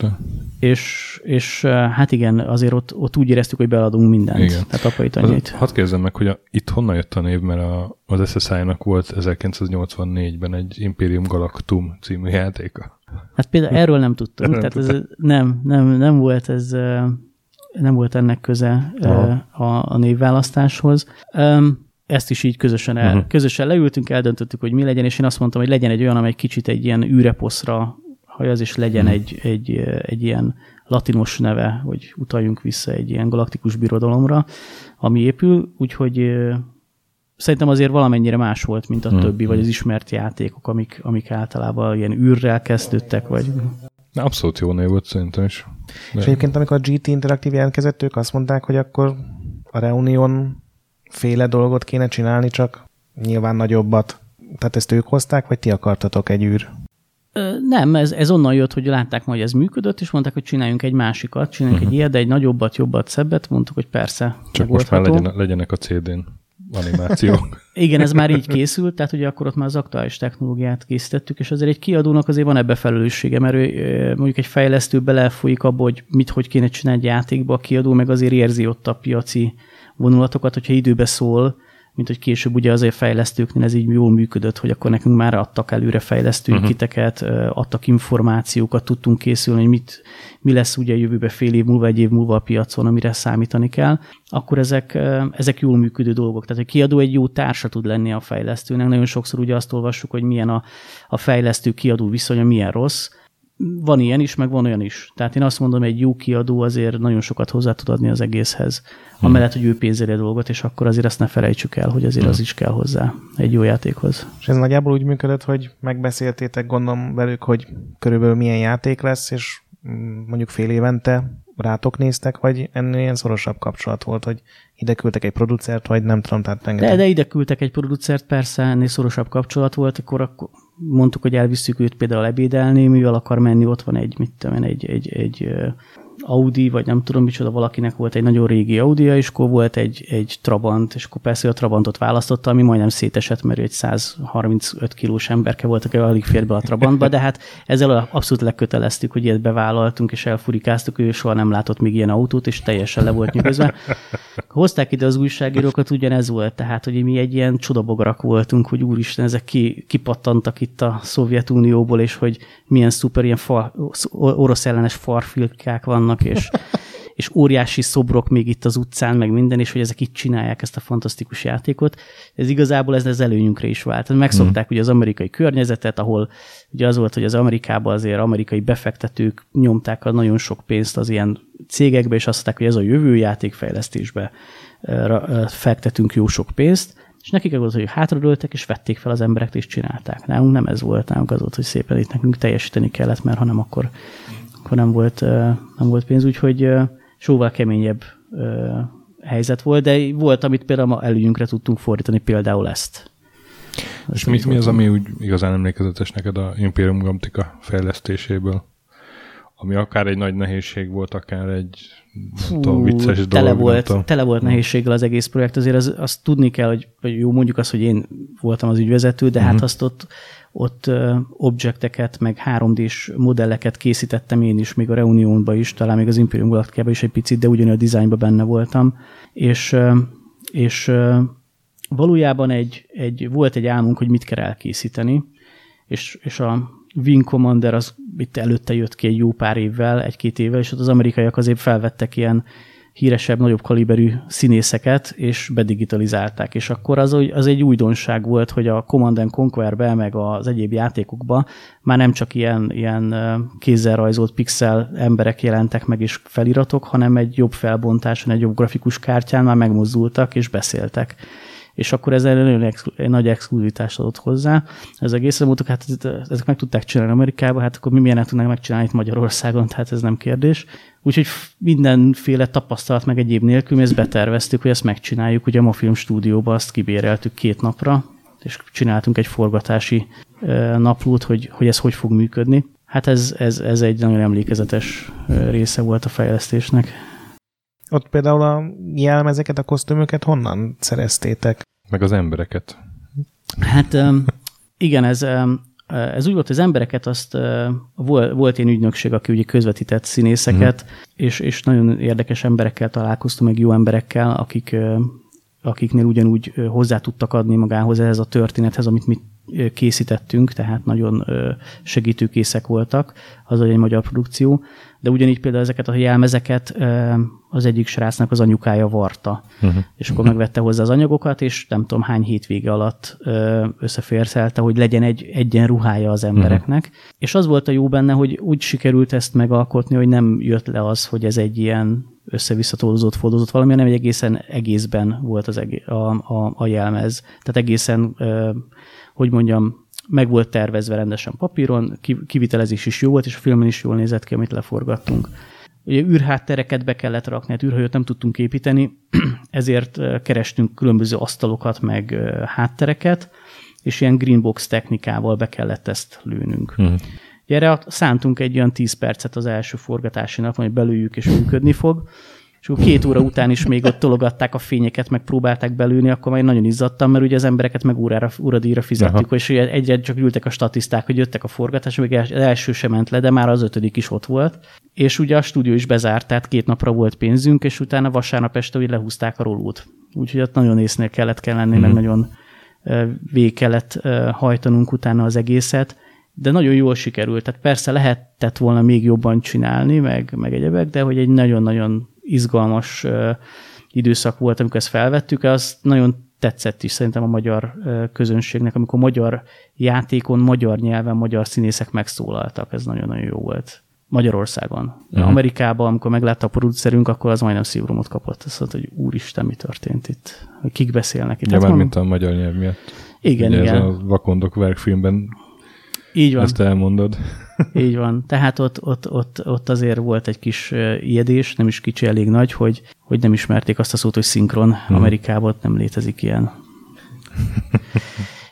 és hát igen, azért ott úgy éreztük, hogy beadunk mindent, tehát apait, anyait. Hadd kérdezzem meg, hogy itt honnan jött a név, mert az SSI-nak volt 1984-ben egy Imperium Galactum című játéka. Hát például erről nem tudtunk, tehát ez nem volt ennek köze a névválasztáshoz. Ezt is így közösen leültünk, eldöntöttük, hogy mi legyen, és én azt mondtam, hogy legyen egy olyan, amely kicsit egy ilyen űreposzra hajaz, és legyen egy ilyen latinos neve, hogy utaljunk vissza egy ilyen galaktikus birodalomra, ami épül, úgyhogy szerintem azért valamennyire más volt, mint a többi, vagy az ismert játékok, amik általában ilyen űrrel kezdődtek, vagy... Abszolút jó név volt szerintem is. De... És egyébként, amikor a GT Interactive jelentkezett, ők azt mondták, hogy akkor a Reunion féle dolgot kéne csinálni, csak nyilván nagyobbat. Tehát ezt ők hozták, vagy ti akartatok egy űr? Nem, ez onnan jött, hogy látták majd, hogy ez működött, és mondták, hogy csináljunk egy másikat, csináljunk egy ilyet, de egy nagyobbat, jobbat, szebbet, mondtuk, hogy persze. Csak most már legyenek a CD-n animációk. Igen, ez már így készült, tehát ugye akkor ott már az aktuális technológiát készítettük, és azért egy kiadónak azért van ebbe felelőssége, mert mondjuk egy fejlesztő belefolyik abba, hogy mit, hogy kéne csinálni egy játékba, a kiadó meg azért érzi ott a piaci vonulatokat, hogyha időbe szól, mint hogy később ugye azért fejlesztőknél ez így jól működött, hogy akkor nekünk már adtak előre fejlesztői kiteket, adtak információkat, tudtunk készülni, hogy mi lesz ugye jövőbe fél év múlva, egy év múlva a piacon, amire számítani kell, akkor ezek jól működő dolgok. Tehát a kiadó egy jó társa tud lenni a fejlesztőnek. Nagyon sokszor ugye azt olvassuk, hogy milyen a fejlesztő-kiadó viszonya, milyen rossz. Van ilyen is, meg van olyan is. Tehát én azt mondom, egy jó kiadó azért nagyon sokat hozzá tud adni az egészhez. Amellett, hogy ő pénzeli a dolgot, és akkor azért azt ne felejtsük el, hogy azért az is kell hozzá egy jó játékhoz. És ez nagyjából úgy működött, hogy megbeszéltétek, gondolom, velük, hogy körülbelül milyen játék lesz, és mondjuk fél évente rátok néztek, vagy ennél ilyen szorosabb kapcsolat volt, hogy ide küldtek egy producert, vagy nem tudom, tehát rengeteg. De ide küldtek egy producert, persze, ennél szorosabb kapcsolat volt, akkor mondtuk, hogy elviszük őt például ebédelni, mivel akar menni, ott van egy Audi, vagy nem tudom micsoda, valakinek volt egy nagyon régi Audi-ja, és akkor volt egy Trabant, és akkor persze a Trabantot választotta, ami majdnem szétesett, mert egy 135 kilós emberke volt, aki alig fér be a Trabantba, de hát ezzel abszolút leköteleztük, hogy ilyet bevállaltunk, és elfurikáztuk, ő soha nem látott még ilyen autót, és teljesen le volt nyugodva. Hozták ide az újságírókat, ugyanez volt, tehát, hogy mi egy ilyen csodabogarak voltunk, hogy úristen, ezek kipattantak itt a Szovjetunióból, és hogy milyen szuper ilyen orosz ellenes farfilkák vannak, és óriási szobrok még itt az utcán, meg minden, és hogy ezek itt csinálják ezt a fantasztikus játékot. Ez igazából ez előnyünkre is vált. Megszokták ugye az amerikai környezetet, ahol ugye az volt, hogy az Amerikában azért amerikai befektetők nyomták a nagyon sok pénzt az ilyen cégekbe, és azt mondták, hogy ez a jövő játékfejlesztésbe fektetünk jó sok pénzt, és nekik az, hogy hátradőltek, és vették fel az embereket, és csinálták. Nálunk nem ez volt, nálunk az volt, hogy szépen itt nekünk teljesíteni kellett, mert ha nem, akkor nem volt pénz, úgyhogy jóval keményebb helyzet volt, de volt, amit például ma előnyünkre tudtunk fordítani, például ezt. És mi az, ami úgy igazán emlékezetes neked a Imperium Galactica fejlesztéséből? ami akár egy nagy nehézség volt, akár egy vicces dolog. Tele volt nehézséggel az egész projekt, azért azt tudni kell, hogy jó, mondjuk azt, hogy én voltam az ügyvezető, de hát azt ott objekteket, meg 3D-s modelleket készítettem én is, még a Reunionban is, talán még az Imperium Galacticában is egy picit, de ugyanúgy a dizájnban benne voltam. És valójában volt egy álmunk, hogy mit kell elkészíteni, és a Wing Commander az itt előtte jött ki egy jó pár évvel, egy-két évvel, és ott az amerikaiak azért felvettek ilyen híresebb, nagyobb kaliberű színészeket, és bedigitalizálták. És akkor az egy újdonság volt, hogy a Command & Conquer-be, meg az egyéb játékokba már nem csak ilyen kézzel rajzolt pixel emberek jelentek meg és feliratok, hanem egy jobb felbontáson, egy jobb grafikus kártyán már megmozdultak és beszéltek. És akkor ezzel nagyon nagy exkluzivitást adott hozzá. Ez egészen mondtuk, hát ezek meg tudták csinálni Amerikában, hát akkor mi milyen tudnánk megcsinálni itt Magyarországon, tehát ez nem kérdés. Úgyhogy mindenféle tapasztalat meg egyéb nélkül, mi ezt beterveztük, hogy ezt megcsináljuk. Ugye a film stúdióban azt kibéreltük 2 napra, és csináltunk egy forgatási naplót, hogy ez hogy fog működni. Hát ez egy nagyon emlékezetes része volt a fejlesztésnek. Ott például a jelmezeket, a kosztümöket honnan szereztétek? Meg az embereket. Hát igen, ez úgy volt, hogy az embereket azt volt én ügynökség, aki ugye közvetített színészeket, és nagyon érdekes emberekkel találkoztam, meg jó emberekkel, akiknél ugyanúgy hozzá tudtak adni magához ehhez a történethez, amit mi készítettünk, tehát nagyon segítőkészek voltak, az egy magyar produkció, de ugyanígy például ezeket a jelmezeket az egyik srácnak az anyukája varta, és akkor megvette hozzá az anyagokat, és nem tudom hány hétvége alatt összeférszelte, hogy legyen egy egyenruhája az embereknek, és az volt a jó benne, hogy úgy sikerült ezt megalkotni, hogy nem jött le az, hogy ez egy ilyen össze-visszatódózott, fordózott valami, hanem egészben volt az a jelmez. Tehát egészen, hogy mondjam, meg volt tervezve rendesen papíron, kivitelezés is jó volt, és a filmen is jól nézett ki, amit leforgattunk. Ugye űrháttereket be kellett rakni, hát űrhajót nem tudtunk építeni, ezért kerestünk különböző asztalokat, meg háttereket, és ilyen greenbox technikával be kellett ezt lőnünk. Erre szántunk egy olyan 10 percet az első forgatási nap, hogy belőjük és működni fog, és akkor 2 óra után is még ott tologatták a fényeket, meg próbálták belőni, akkor már nagyon izzadtam, mert ugye az embereket meg óradíjra fizettük, és egyre csak ültek a statiszták, hogy jöttek a forgatás, még az első sem ment le, de már az 5. is ott volt. És ugye a stúdió is bezárt, tehát 2 napra volt pénzünk, és utána vasárnap este ugye lehúzták a rolót. Úgyhogy ott nagyon észnél kellett lenni, meg nagyon végig kellett hajtanunk utána az egészet. De nagyon jól sikerült, tehát persze lehetett volna még jobban csinálni, meg egyebek, de hogy egy nagyon-nagyon izgalmas időszak volt, amikor ezt felvettük, az nagyon tetszett is szerintem a magyar közönségnek, amikor magyar játékon, magyar nyelven, magyar színészek megszólaltak, ez nagyon-nagyon jó volt. Magyarországon. Amerikában, amikor meglátta a producerünk, akkor az majdnem szívromot kapott. Azt mondta, hogy úristen, mi történt itt? Kik beszélnek itt? Ja, mármint a magyar nyelv miatt. Igen. Ez a Vakondok verkfilmben. Így van. Ezt elmondod. Így van. Tehát ott azért volt egy kis ijedés, nem is kicsi, elég nagy, hogy nem ismerték azt a szót, hogy szinkron. Amerikában nem létezik ilyen.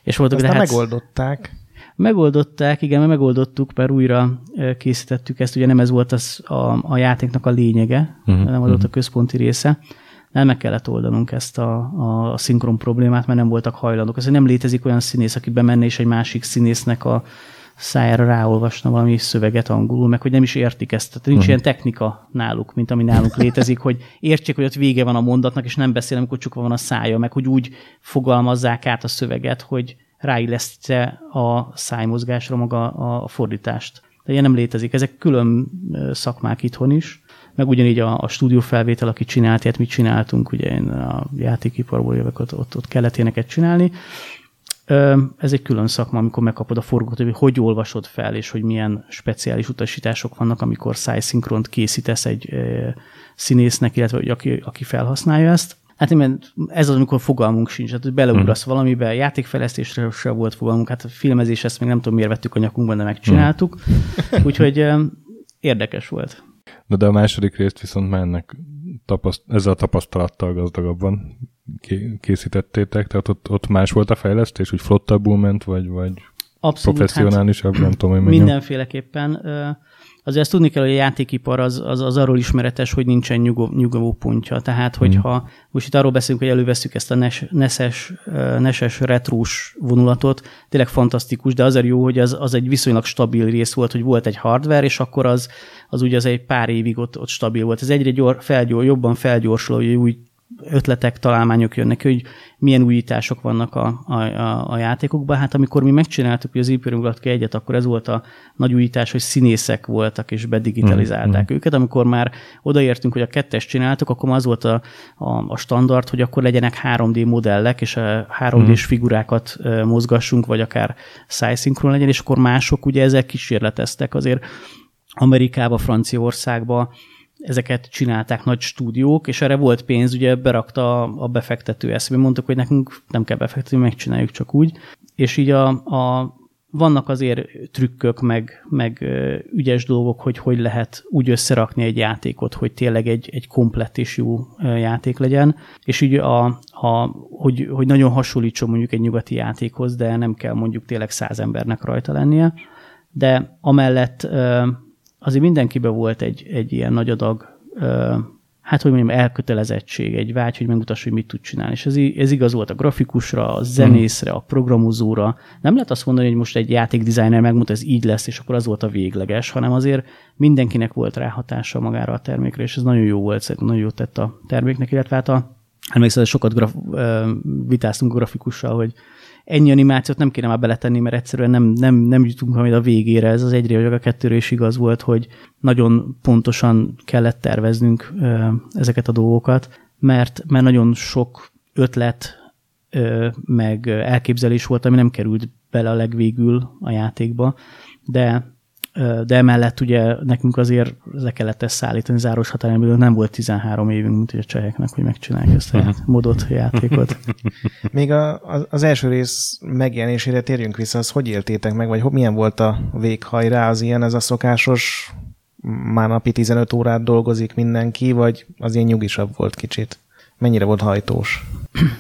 És voltak, aztán megoldották. Megoldották, igen, mert megoldottuk, mert újra készítettük ezt. Ugye nem ez volt az a játéknak a lényege, nem az volt a központi része. Nem, meg kellett oldanunk ezt a szinkron problémát, mert nem voltak hajlandók. Azért nem létezik olyan színész, aki bemenne, és egy másik színésznek a szájára ráolvasna valami szöveget angolul, meg hogy nem is értik ezt. Tehát nincs ilyen technika náluk, mint ami nálunk létezik, hogy értsék, hogy ott vége van a mondatnak, és nem beszél, amikor csukva van a szája, meg hogy úgy fogalmazzák át a szöveget, hogy ráillesztse a szájmozgásra maga a fordítást. De ilyen nem létezik. Ezek külön szakmák itthon is. Meg ugyanígy a stúdiófelvétel, aki csinált, ilyet mi csináltunk, ugye én a játékiparból jövök, ott kellett ilyeneket csinálni. Ez egy külön szakma, amikor megkapod a forgót, hogy olvasod fel, és hogy milyen speciális utasítások vannak, amikor szájszinkront készítesz egy színésznek, illetve aki felhasználja ezt. Hát ez az, amikor fogalmunk sincs, hát, hogy beleugrasz valamibe, játékfejlesztésre sem volt fogalmunk, hát a filmezés, ezt még nem tudom, miért vettük a nyakunkban, de megcsináltuk. Úgyhogy érdekes volt. De a második részt viszont már ennek ezzel a tapasztalattal gazdagabban készítettétek, tehát ott más volt a fejlesztés, úgy flottabbul ment, vagy Abszolút. Professzionálisabb, hát, nem tudom, hogy mondjam. Mindenféleképpen. Azért ezt tudni kell, hogy a játékipar az arról ismeretes, hogy nincsen nyugvó pontja. Tehát, hogyha most itt arról beszélünk, hogy előveszünk ezt a neses retrós vonulatot, tényleg fantasztikus, de azért jó, hogy az egy viszonylag stabil rész volt, hogy volt egy hardware, és akkor az ugye az egy pár évig ott stabil volt. Ez egyre jobban felgyorsul, hogy új ötletek, találmányok jönnek, hogy milyen újítások vannak a játékokban. Hát amikor mi megcsináltuk az Imperium Galactica 1-et, akkor ez volt a nagy újítás, hogy színészek voltak, és bedigitalizálták őket. Amikor már odaértünk, hogy a 2-est csináltuk, akkor az volt a standard, hogy akkor legyenek 3D modellek, és a 3D-s figurákat mozgassunk, vagy akár szájszinkron legyen, és akkor mások ugye ezzel kísérleteztek. Azért Amerikába, Franciaországba ezeket csinálták nagy stúdiók, és erre volt pénz, ugye berakta a befektető ezt. Mi mondtuk, hogy nekünk nem kell befektetni, megcsináljuk csak úgy. És így vannak azért trükkök, meg ügyes dolgok, hogy lehet úgy összerakni egy játékot, hogy tényleg egy komplett és jó játék legyen. És így hogy nagyon hasonlítson mondjuk egy nyugati játékhoz, de nem kell mondjuk tényleg 100 embernek rajta lennie. De amellett azért mindenkiben volt egy ilyen nagy adag, hát hogy mondjam, elkötelezettség, egy vágy, hogy megmutass, hogy mit tud csinálni. És ez igaz volt a grafikusra, a zenészre, a programozóra. Nem lehet azt mondani, hogy most egy játékdesigner megmutat, ez így lesz, és akkor az volt a végleges, hanem azért mindenkinek volt ráhatása magára a termékre, és ez nagyon jó volt, szerintem nagyon jót tett a terméknek, illetve emlékszem, hogy sokat vitáztunk a grafikussal, hogy ennyi animációt nem kéne már beletenni, mert egyszerűen nem jutunk majd a végére. Ez az egyre, vagy a kettőre is igaz volt, hogy nagyon pontosan kellett terveznünk ezeket a dolgokat, mert nagyon sok ötlet meg elképzelés volt, ami nem került bele a legvégül a játékba, de emellett ugye nekünk azért le kellett ezt szállítani záros határidőn, nem volt 13 évünk, mint a cseheknek, hogy megcsinálják ezt a modot, a játékot. Még az első rész megjelenésére térjünk vissza, az hogy éltétek meg, vagy milyen volt a véghajrá, az ilyen, ez a szokásos, már napi 15 órát dolgozik mindenki, vagy az ilyen nyugisabb volt kicsit? Mennyire volt hajtós?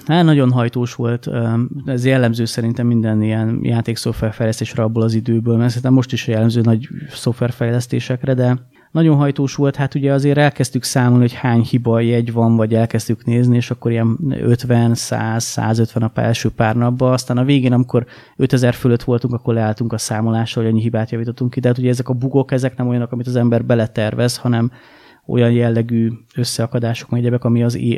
Hát nagyon hajtós volt. Ez jellemző szerintem minden ilyen játékszoftverfejlesztésre abból az időből, mert szerintem most is jellemző nagy szoftverfejlesztésekre, de nagyon hajtós volt. Hát ugye azért elkezdtük számolni, hogy hány hiba jegy van, vagy elkezdtük nézni, és akkor ilyen 50, 100, 150 a első pár napban. Aztán a végén, amikor 5000 fölött voltunk, akkor leálltunk a számolással, hogy annyi hibát javítottunk ki. De hát ugye ezek a bugok, ezek nem olyanok, amit az ember beletervez, hanem olyan jellegű összeakadások, meg egyebek,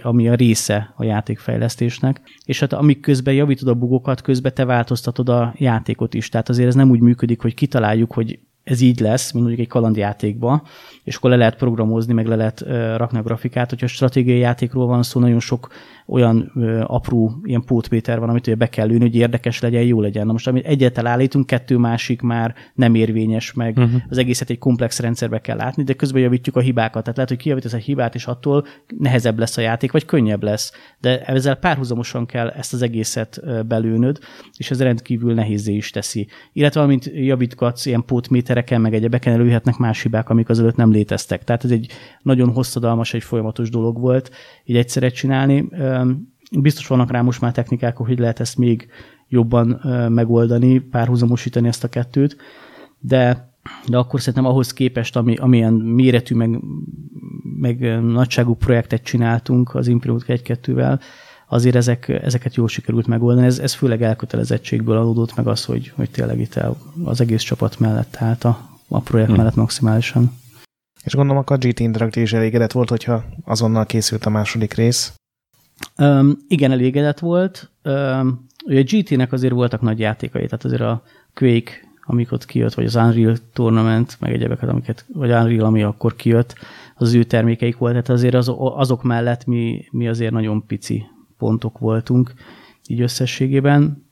ami a része a játékfejlesztésnek. És hát amik közben javítod a bugokat, közben te változtatod a játékot is. Tehát azért ez nem úgy működik, hogy kitaláljuk, hogy ez így lesz, mint mondjuk egy kalandjátékba, és akkor le lehet programozni, meg le lehet rakni a grafikát. Hogyha stratégiai játékról van szó, nagyon sok olyan apró ilyen pótméter van, amit ugye be kell lőni, hogy érdekes legyen, jó legyen. Na most, amit egyet elállítunk, 2 másik már nem érvényes, meg az egészet egy komplex rendszerbe kell látni, de közben javítjuk a hibákat. Tehát lehet, hogy kijavítasz egy hibát, és attól nehezebb lesz a játék, vagy könnyebb lesz. De ezzel párhuzamosan kell ezt az egészet belőnöd, és ez rendkívül nehézzé is teszi. Illetve amint javítgatsz ilyen pótmétereken, meg egyebeken, előjöhetnek más hibák, amik azelőtt nem léteztek. Tehát ez egy nagyon hosszadalmas, egy folyamatos dolog volt, így egyszerre csinálni. Biztos vannak rá most már technikák, hogy lehet ezt még jobban megoldani, párhuzamosítani ezt a kettőt, de akkor szerintem ahhoz képest, amilyen méretű, meg nagyságú projektet csináltunk az Imperium 1-2-vel, azért ezeket jól sikerült megoldani. Ez főleg elkötelezettségből adódott, meg az, hogy tényleg itt az egész csapat mellett állt a projekt mellett maximálisan. És gondolom, a GT Interactive is elégedett volt, hogyha azonnal készült a második rész. Igen, elégedett volt. Ugye a GT-nek azért voltak nagy játékai, tehát azért a Quake, amik ott kijött, vagy az Unreal Tournament, meg egyebeket, vagy Unreal, ami akkor kijött, az ő termékeik volt, tehát azért azok mellett mi azért nagyon pici pontok voltunk, így összességében.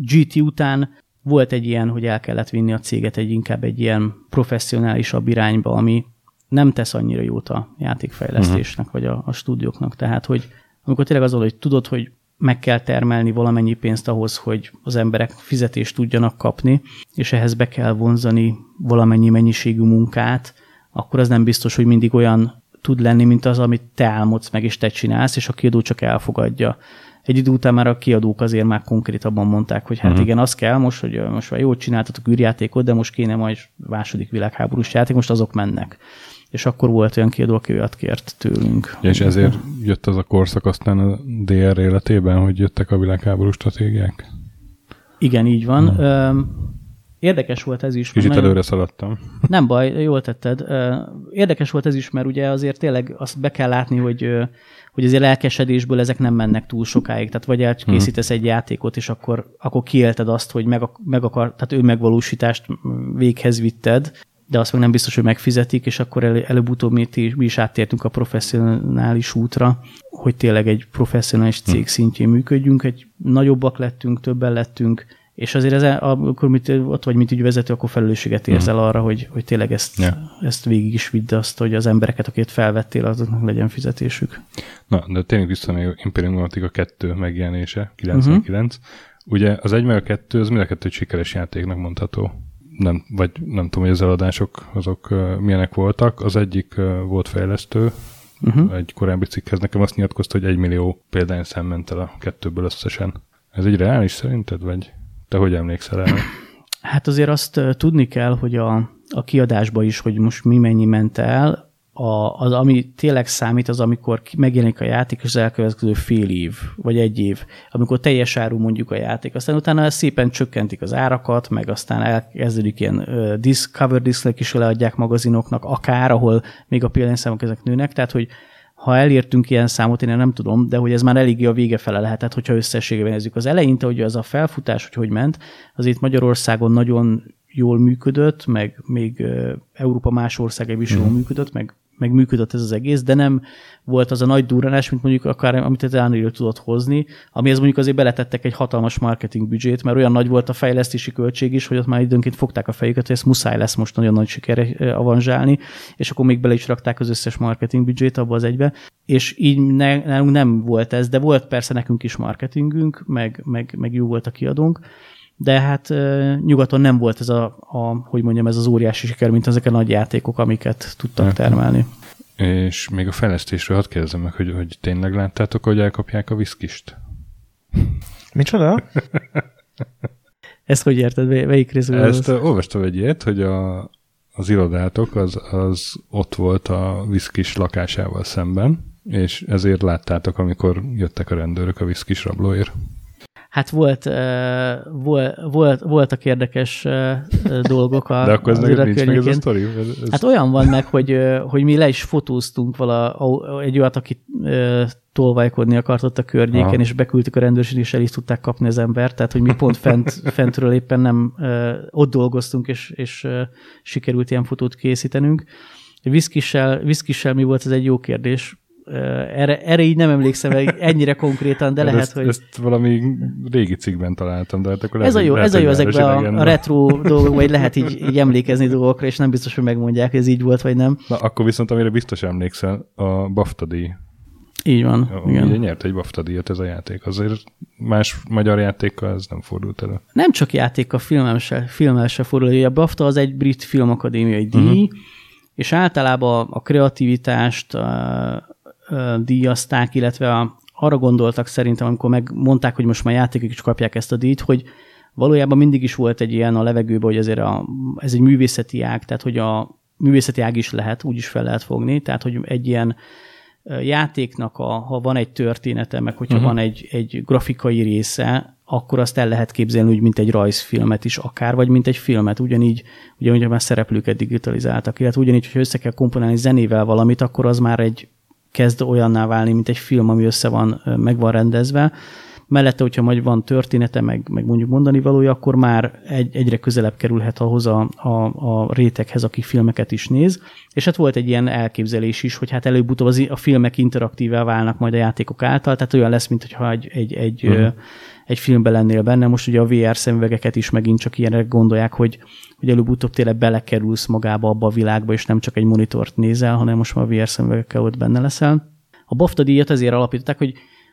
GT után volt egy ilyen, hogy el kellett vinni a céget inkább egy ilyen professzionálisabb irányba, ami nem tesz annyira jót a játékfejlesztésnek, vagy a stúdióknak. Tehát, hogy amikor tényleg az, hogy tudod, hogy meg kell termelni valamennyi pénzt ahhoz, hogy az emberek fizetést tudjanak kapni, és ehhez be kell vonzani valamennyi mennyiségű munkát, akkor az nem biztos, hogy mindig olyan tud lenni, mint az, amit te álmodsz meg, és te csinálsz, és a kiadó csak elfogadja. egy idő után már a kiadók azért már konkrétabban mondták, hogy hát igen, az kell most, hogy most már jól csináltatok űrjátékot, de most kéne majd második világháborús játék, most azok mennek. És akkor volt olyan kiadó, aki olyat kért tőlünk. Ja, és ezért jött az a korszak aztán a DR életében, hogy jöttek a világháború stratégiák? Igen, így van. Érdekes volt ez is. Kicsit előre szaladtam. Nem baj, jól tetted. Érdekes volt ez is, mert ugye azért tényleg azt be kell látni, hogy azért lelkesedésből ezek nem mennek túl sokáig. Tehát vagy elkészítesz egy játékot, és akkor kiélted azt, hogy tehát önmegvalósítást véghez vitted, de azt meg nem biztos, hogy megfizetik, és akkor előbb-utóbb mi is áttértünk a professzionális útra, hogy tényleg egy professzionális cég szintjén működjünk, egy nagyobbak lettünk, többen lettünk, és azért akkor ott vagy, mint ügyvezető, akkor felelősséget érzel arra, hogy tényleg ezt végig is vidd azt, hogy az embereket, akit felvettél, azoknak legyen fizetésük. Na, de tényleg visszamegy Imperium Galactica 2 megjelenése, 99. Ugye az 1 meg a 2, az mind a kettő sikeres játéknak mondható. Nem tudom, hogy az eladások azok milyenek voltak. Az egyik volt fejlesztő, egy korábbi cikkhez nekem azt nyilatkozta, hogy 1 millió példányszám ment el a 2-ből összesen. Ez egy reális szerinted, vagy te hogy emlékszel el? Hát azért azt tudni kell, hogy a kiadásban is, hogy most mi mennyi ment el, az, ami tényleg számít, az amikor megjelenik a játék, és az elkövetkező fél év, vagy egy év, amikor teljes áru mondjuk a játék. Aztán utána szépen csökkentik az árakat, meg aztán elkezdődik ilyen cover disknek is leadják magazinoknak, akár, ahol még a példányszámok ezek nőnek, tehát hogy ha elértünk ilyen számot, én nem tudom, de hogy ez már eléggé a vége fele lehet, tehát hogyha összességében nézzük az eleinte, hogy az a felfutás, hogy ment, azért Magyarországon nagyon jól működött, meg még Európa más országai is jól működött, meg működött ez az egész, de nem volt az a nagy durranás, mint mondjuk akár, amit az Unreal tudott hozni, amihez mondjuk azért beletettek egy hatalmas marketing büdzsét, mert olyan nagy volt a fejlesztési költség is, hogy ott már időnként fogták a fejüket, hogy ezt muszáj lesz most nagyon nagy sikerre avanzsálni, és akkor még bele is rakták az összes marketing büdzsét abba az egybe, és így nálunk nem volt ez, de volt persze nekünk is marketingünk, meg jó volt a kiadónk, de hát nyugaton nem volt ez ez az óriási siker, mint ezek a nagy játékok, amiket tudtak termelni. És még a fejlesztésről hadd kérdezem meg, hogy tényleg láttátok, hogy elkapják a viszkist? Micsoda? Ezt hogy érted? Melyik részben? Ezt olvastam egy ilyet, hogy az irodátok az ott volt a viszkis lakásával szemben, és ezért láttátok, amikor jöttek a rendőrök a viszkis rablóért. Hát voltak érdekes dolgok. De akkor ez nincs meg ez a sztori? Hát olyan van meg, hogy mi le is fotóztunk egy olyat, aki tolvajkodni akart ott a környéken, és beküldtük a rendőrségnek, és el is tudták kapni az embert. Tehát, hogy mi pont fentről éppen nem ott dolgoztunk, és sikerült ilyen fotót készítenünk. Viszkissel mi volt, ez egy jó kérdés. Erre így nem emlékszem ennyire konkrétan, de lehet, hogy... Ezt valami régi cikkben találtam, de hát akkor ez a jó ezekben a retro dolgok, vagy lehet így emlékezni dolgokra, és nem biztos, hogy megmondják, ez így volt, vagy nem. Na, akkor viszont amire biztos emlékszel, a BAFTA díj. Így van. Igen. Ugye nyert egy BAFTA díjat ez a játék, azért más magyar játékkal ez nem fordult elő. Nem csak játékkal, filmmel se fordul elő. A BAFTA az egy brit filmakadémiai díj, és általában a kreativitást díjazták, illetve arra gondoltak szerintem, amikor megmondták, hogy most már játékok is kapják ezt a díjt, hogy valójában mindig is volt egy ilyen a levegőben, hogy azért ez egy művészeti ág, tehát hogy a művészeti ág is lehet, úgy is fel lehet fogni, tehát hogy egy ilyen játéknak, ha van egy története, meg hogyha van egy grafikai része, akkor azt el lehet képzelni úgy, mint egy rajzfilmet is akár, vagy mint egy filmet, ugyanígy már szereplőket digitalizáltak, illetve ugyanígy, hogyha össze kell komponálni zenével valamit, akkor az már egy kezd olyanná válni, mint egy film, ami meg van rendezve. Mellette, hogyha majd van története, meg mondjuk mondani valója, akkor már egyre közelebb kerülhet ahhoz a réteghez, aki filmeket is néz. És hát volt egy ilyen elképzelés is, hogy hát előbb-utóbb a filmek interaktívvá válnak majd a játékok által, tehát olyan lesz, mintha egy filmben lennél benne. Most ugye a VR szemüvegeket is megint csak ilyenre gondolják, hogy előbb-utóbb tényleg belekerülsz magába abba a világba, és nem csak egy monitort nézel, hanem most már a VR szemüvegekkel ott benne leszel. A BAFTA díjat azért alapították,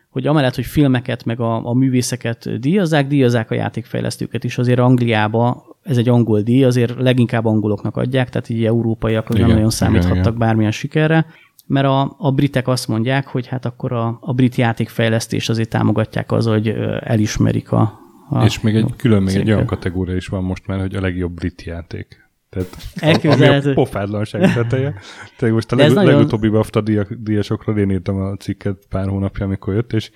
hogy amellett, hogy filmeket meg a művészeket díjazzák a játékfejlesztőket is. Azért Angliába, ez egy angol díj, azért leginkább angoloknak adják, tehát így európaiak nem nagyon számíthattak bármilyen sikerre. mert a britek azt mondják, hogy hát akkor a brit játékfejlesztést azért támogatják az, hogy elismerik a és még egy külön, még egy olyan kategória is van most már, hogy a legjobb brit játék. Tehát ami a pofádlanság teteje. Tehát most a legutóbbi BAFTA díjasokról én írtam a cikket pár hónapja, amikor jött, és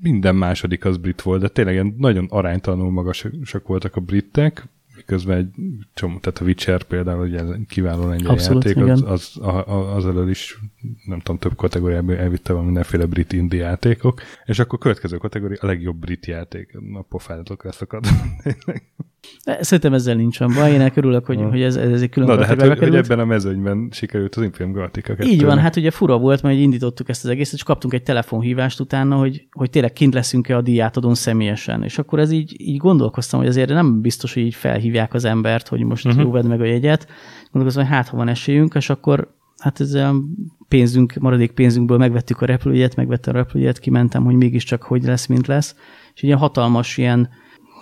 minden második az brit volt, de tényleg nagyon aránytalanul magasak voltak a britek, miközben egy csomó, tehát a Witcher például ugye kiváló lengyel abszolút, játék, az elől is nem tudom, több kategóriában elvitte van mindenféle brit indie játékok, és akkor következő kategória a legjobb brit játék. A pofádatokra szakad. Szerintem ezzel nincsen baj, én elkörülök, hogy ez egy külön kategória. Na de hát, hogy ebben a mezőnyben sikerült az Imperium Galactica 2. Így van, hát ugye fura volt, mert indítottuk ezt az egészet, és kaptunk egy telefonhívást utána, hogy tényleg kint leszünk-e a díjátadón személyesen. És akkor ez így gondolkoztam, hogy azért nem biztos, hogy így felhívják az embert, hogy most jó, vedd meg a jegyet. Gondolkoztam, hogy hát, ha van esélyünk, és akkor hát ezzel maradék pénzünkből megvettük a repülőjegyet, kimentem, hogy mégiscsak hogy lesz, mint lesz. És ilyen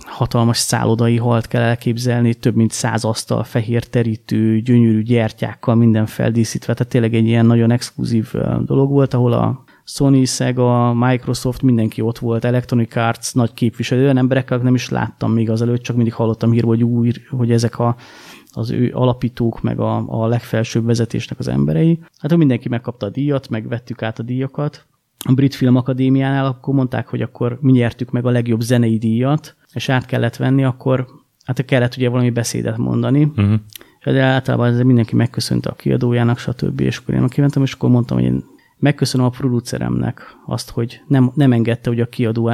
hatalmas szállodai halt kell elképzelni, több mint 100 asztal, fehér terítő, gyönyörű gyertyákkal minden feldíszítve, tehát tényleg egy ilyen nagyon exkluzív dolog volt, ahol a Sony, Sega, Microsoft, mindenki ott volt, Electronic Arts, nagy képviselő, olyan emberekkel nem is láttam még azelőtt, csak mindig hallottam hírból, hogy ezek az ő alapítók, meg a legfelsőbb vezetésnek az emberei. Hát mindenki megkapta a díjat, megvettük át a díjakat. A Brit Film Akadémiánál akkor mondták, hogy akkor mi nyertük meg a legjobb zenei díjat, és át kellett venni, akkor hát kellett ugye valami beszédet mondani, de általában ez mindenki megköszönte a kiadójának, stb. És akkor én kimentem, és akkor mondtam, hogy én megköszönöm a produceremnek azt, hogy nem engedte, hogy a kiadó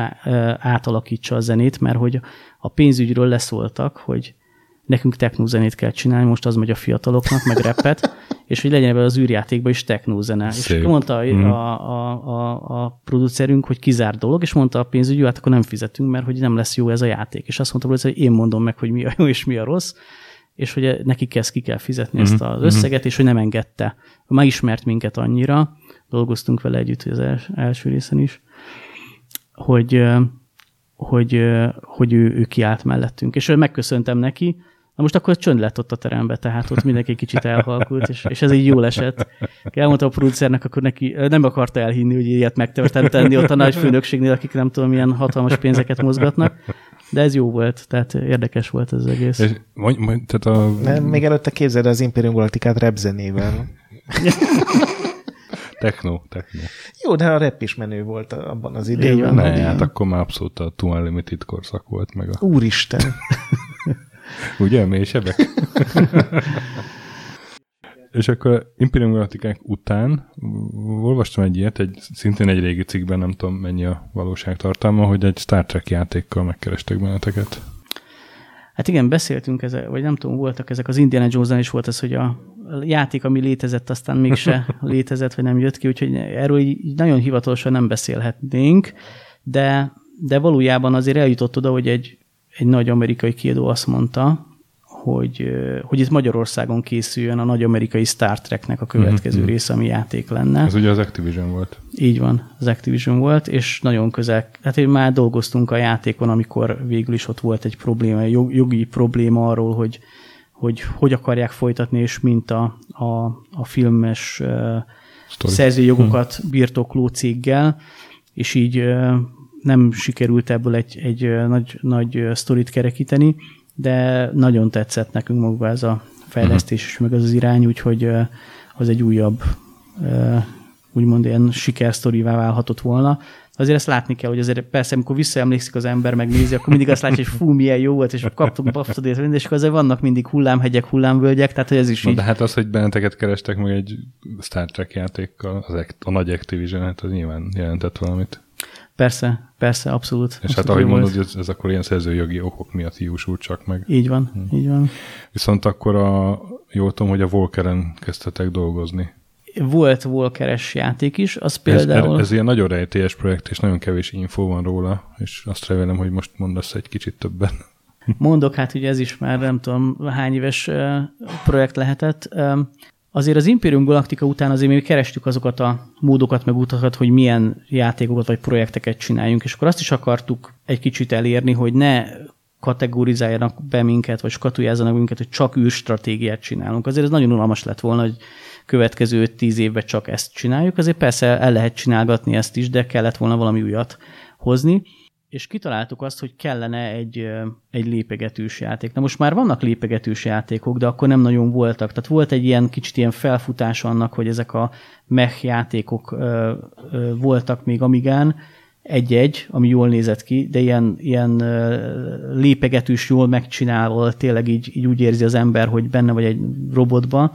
átalakítsa a zenét, mert hogy a pénzügyről leszóltak, hogy nekünk technózenét kell csinálni, most az megy a fiataloknak, meg rappet, és hogy legyen ebben az űrjátékban is technózene. És akkor mondta a producerünk, hogy kizárt dolog, és mondta a pénzügyi, hát akkor nem fizetünk, mert hogy nem lesz jó ez a játék. És azt mondta, hogy én mondom meg, hogy mi a jó és mi a rossz, és hogy nekik ezt ki kell fizetni, ezt az összeget, és hogy nem engedte. Már ismert minket annyira, dolgoztunk vele együtt az első részen is, hogy ő kiállt mellettünk. És megköszöntem neki. Na most akkor csönd lett ott a terembe, tehát ott mindenki kicsit elhalkult, és ez így jól esett. Elmondta a producernek, akkor neki nem akarta elhinni, hogy ilyet megtenni ott a nagy főnökségnél, akik nem tudom, milyen hatalmas pénzeket mozgatnak. De ez jó volt, tehát érdekes volt ez az egész. És még előtte képzeld az Imperium Galacticát rap zenével. Techno. Jó, de a rap is menő volt abban az időben. Ne, hát akkor már abszolút a Too Unlimited korszak volt meg a... Úristen! Ugye, mély sebek? És akkor Imperium Galacticák után olvastam egy ilyet, szintén egy régi cikkben, nem tudom mennyi a valóság tartalma, hogy egy Star Trek játékkal megkerestek benneteket. Hát igen, beszéltünk, vagy nem tudom, voltak ezek, az Indiana Jones-nál is volt ez, hogy a játék, ami létezett, aztán mégse létezett, vagy nem jött ki, úgyhogy erről így nagyon hivatalosan nem beszélhetnénk, de valójában azért eljutott oda, hogy egy nagy amerikai kiadó azt mondta, hogy itt Magyarországon készüljön a nagy amerikai Star Treknek a következő része, ami játék lenne. Ez ugye az Activision volt. Így van, az Activision volt, és nagyon közel, hát már dolgoztunk a játékon, amikor végül is ott volt egy probléma, jogi probléma arról, hogy akarják folytatni, és mint a filmes szerzőjogokat birtokló céggel, és így nem sikerült ebből egy nagy sztorit kerekíteni, de nagyon tetszett nekünk magukba ez a fejlesztés, és meg az irány, úgyhogy az egy újabb, úgymond ilyen sikersztorivá válhatott volna. Azért ezt látni kell, hogy azért persze, amikor visszaemlékszik az ember, megnézi, akkor mindig azt látja, hogy fú, milyen jó volt, és kaptunk BAFTA-díjat, és akkor azért vannak mindig hullámhegyek, hullámvölgyek, tehát hogy ez is így. De hát az, hogy benneteket kerestek meg egy Star Trek játékkal, a nagy Activision, hát az nyilván jelentett valamit. Persze, abszolút. És abszolút hát ahogy mondod, ez akkor ilyen szerzőjogi okok miatt jósult csak meg. Így van. Viszont akkor jól tudom, hogy a Volkeren kezdtetek dolgozni. Volt Volkeres játék is, az például... Ez ilyen nagyon rejtélyes projekt, és nagyon kevés infó van róla, és azt remélem, hogy most mondasz egy kicsit többen. Mondok, hát ugye ez is már nem tudom hány éves projekt lehetett. Azért az Imperium Galactica után azért mi kerestük azokat a módokat, meg utakat, hogy milyen játékokat vagy projekteket csináljunk, és akkor azt is akartuk egy kicsit elérni, hogy ne kategorizáljanak be minket, vagy skatujázzanak minket, hogy csak űrstratégiát csinálunk. Azért ez nagyon unalmas lett volna, hogy következő 10 évben csak ezt csináljuk. Azért persze el lehet csinálgatni ezt is, de kellett volna valami újat hozni. És kitaláltuk azt, hogy kellene egy lépegetős játék. Na most már vannak lépegetős játékok, de akkor nem nagyon voltak. Tehát volt egy ilyen kicsit ilyen felfutás annak, hogy ezek a mech játékok voltak még Amigán, ami jól nézett ki, de ilyen lépegetős, jól megcsinálva, tényleg így úgy érzi az ember, hogy benne vagy egy robotban,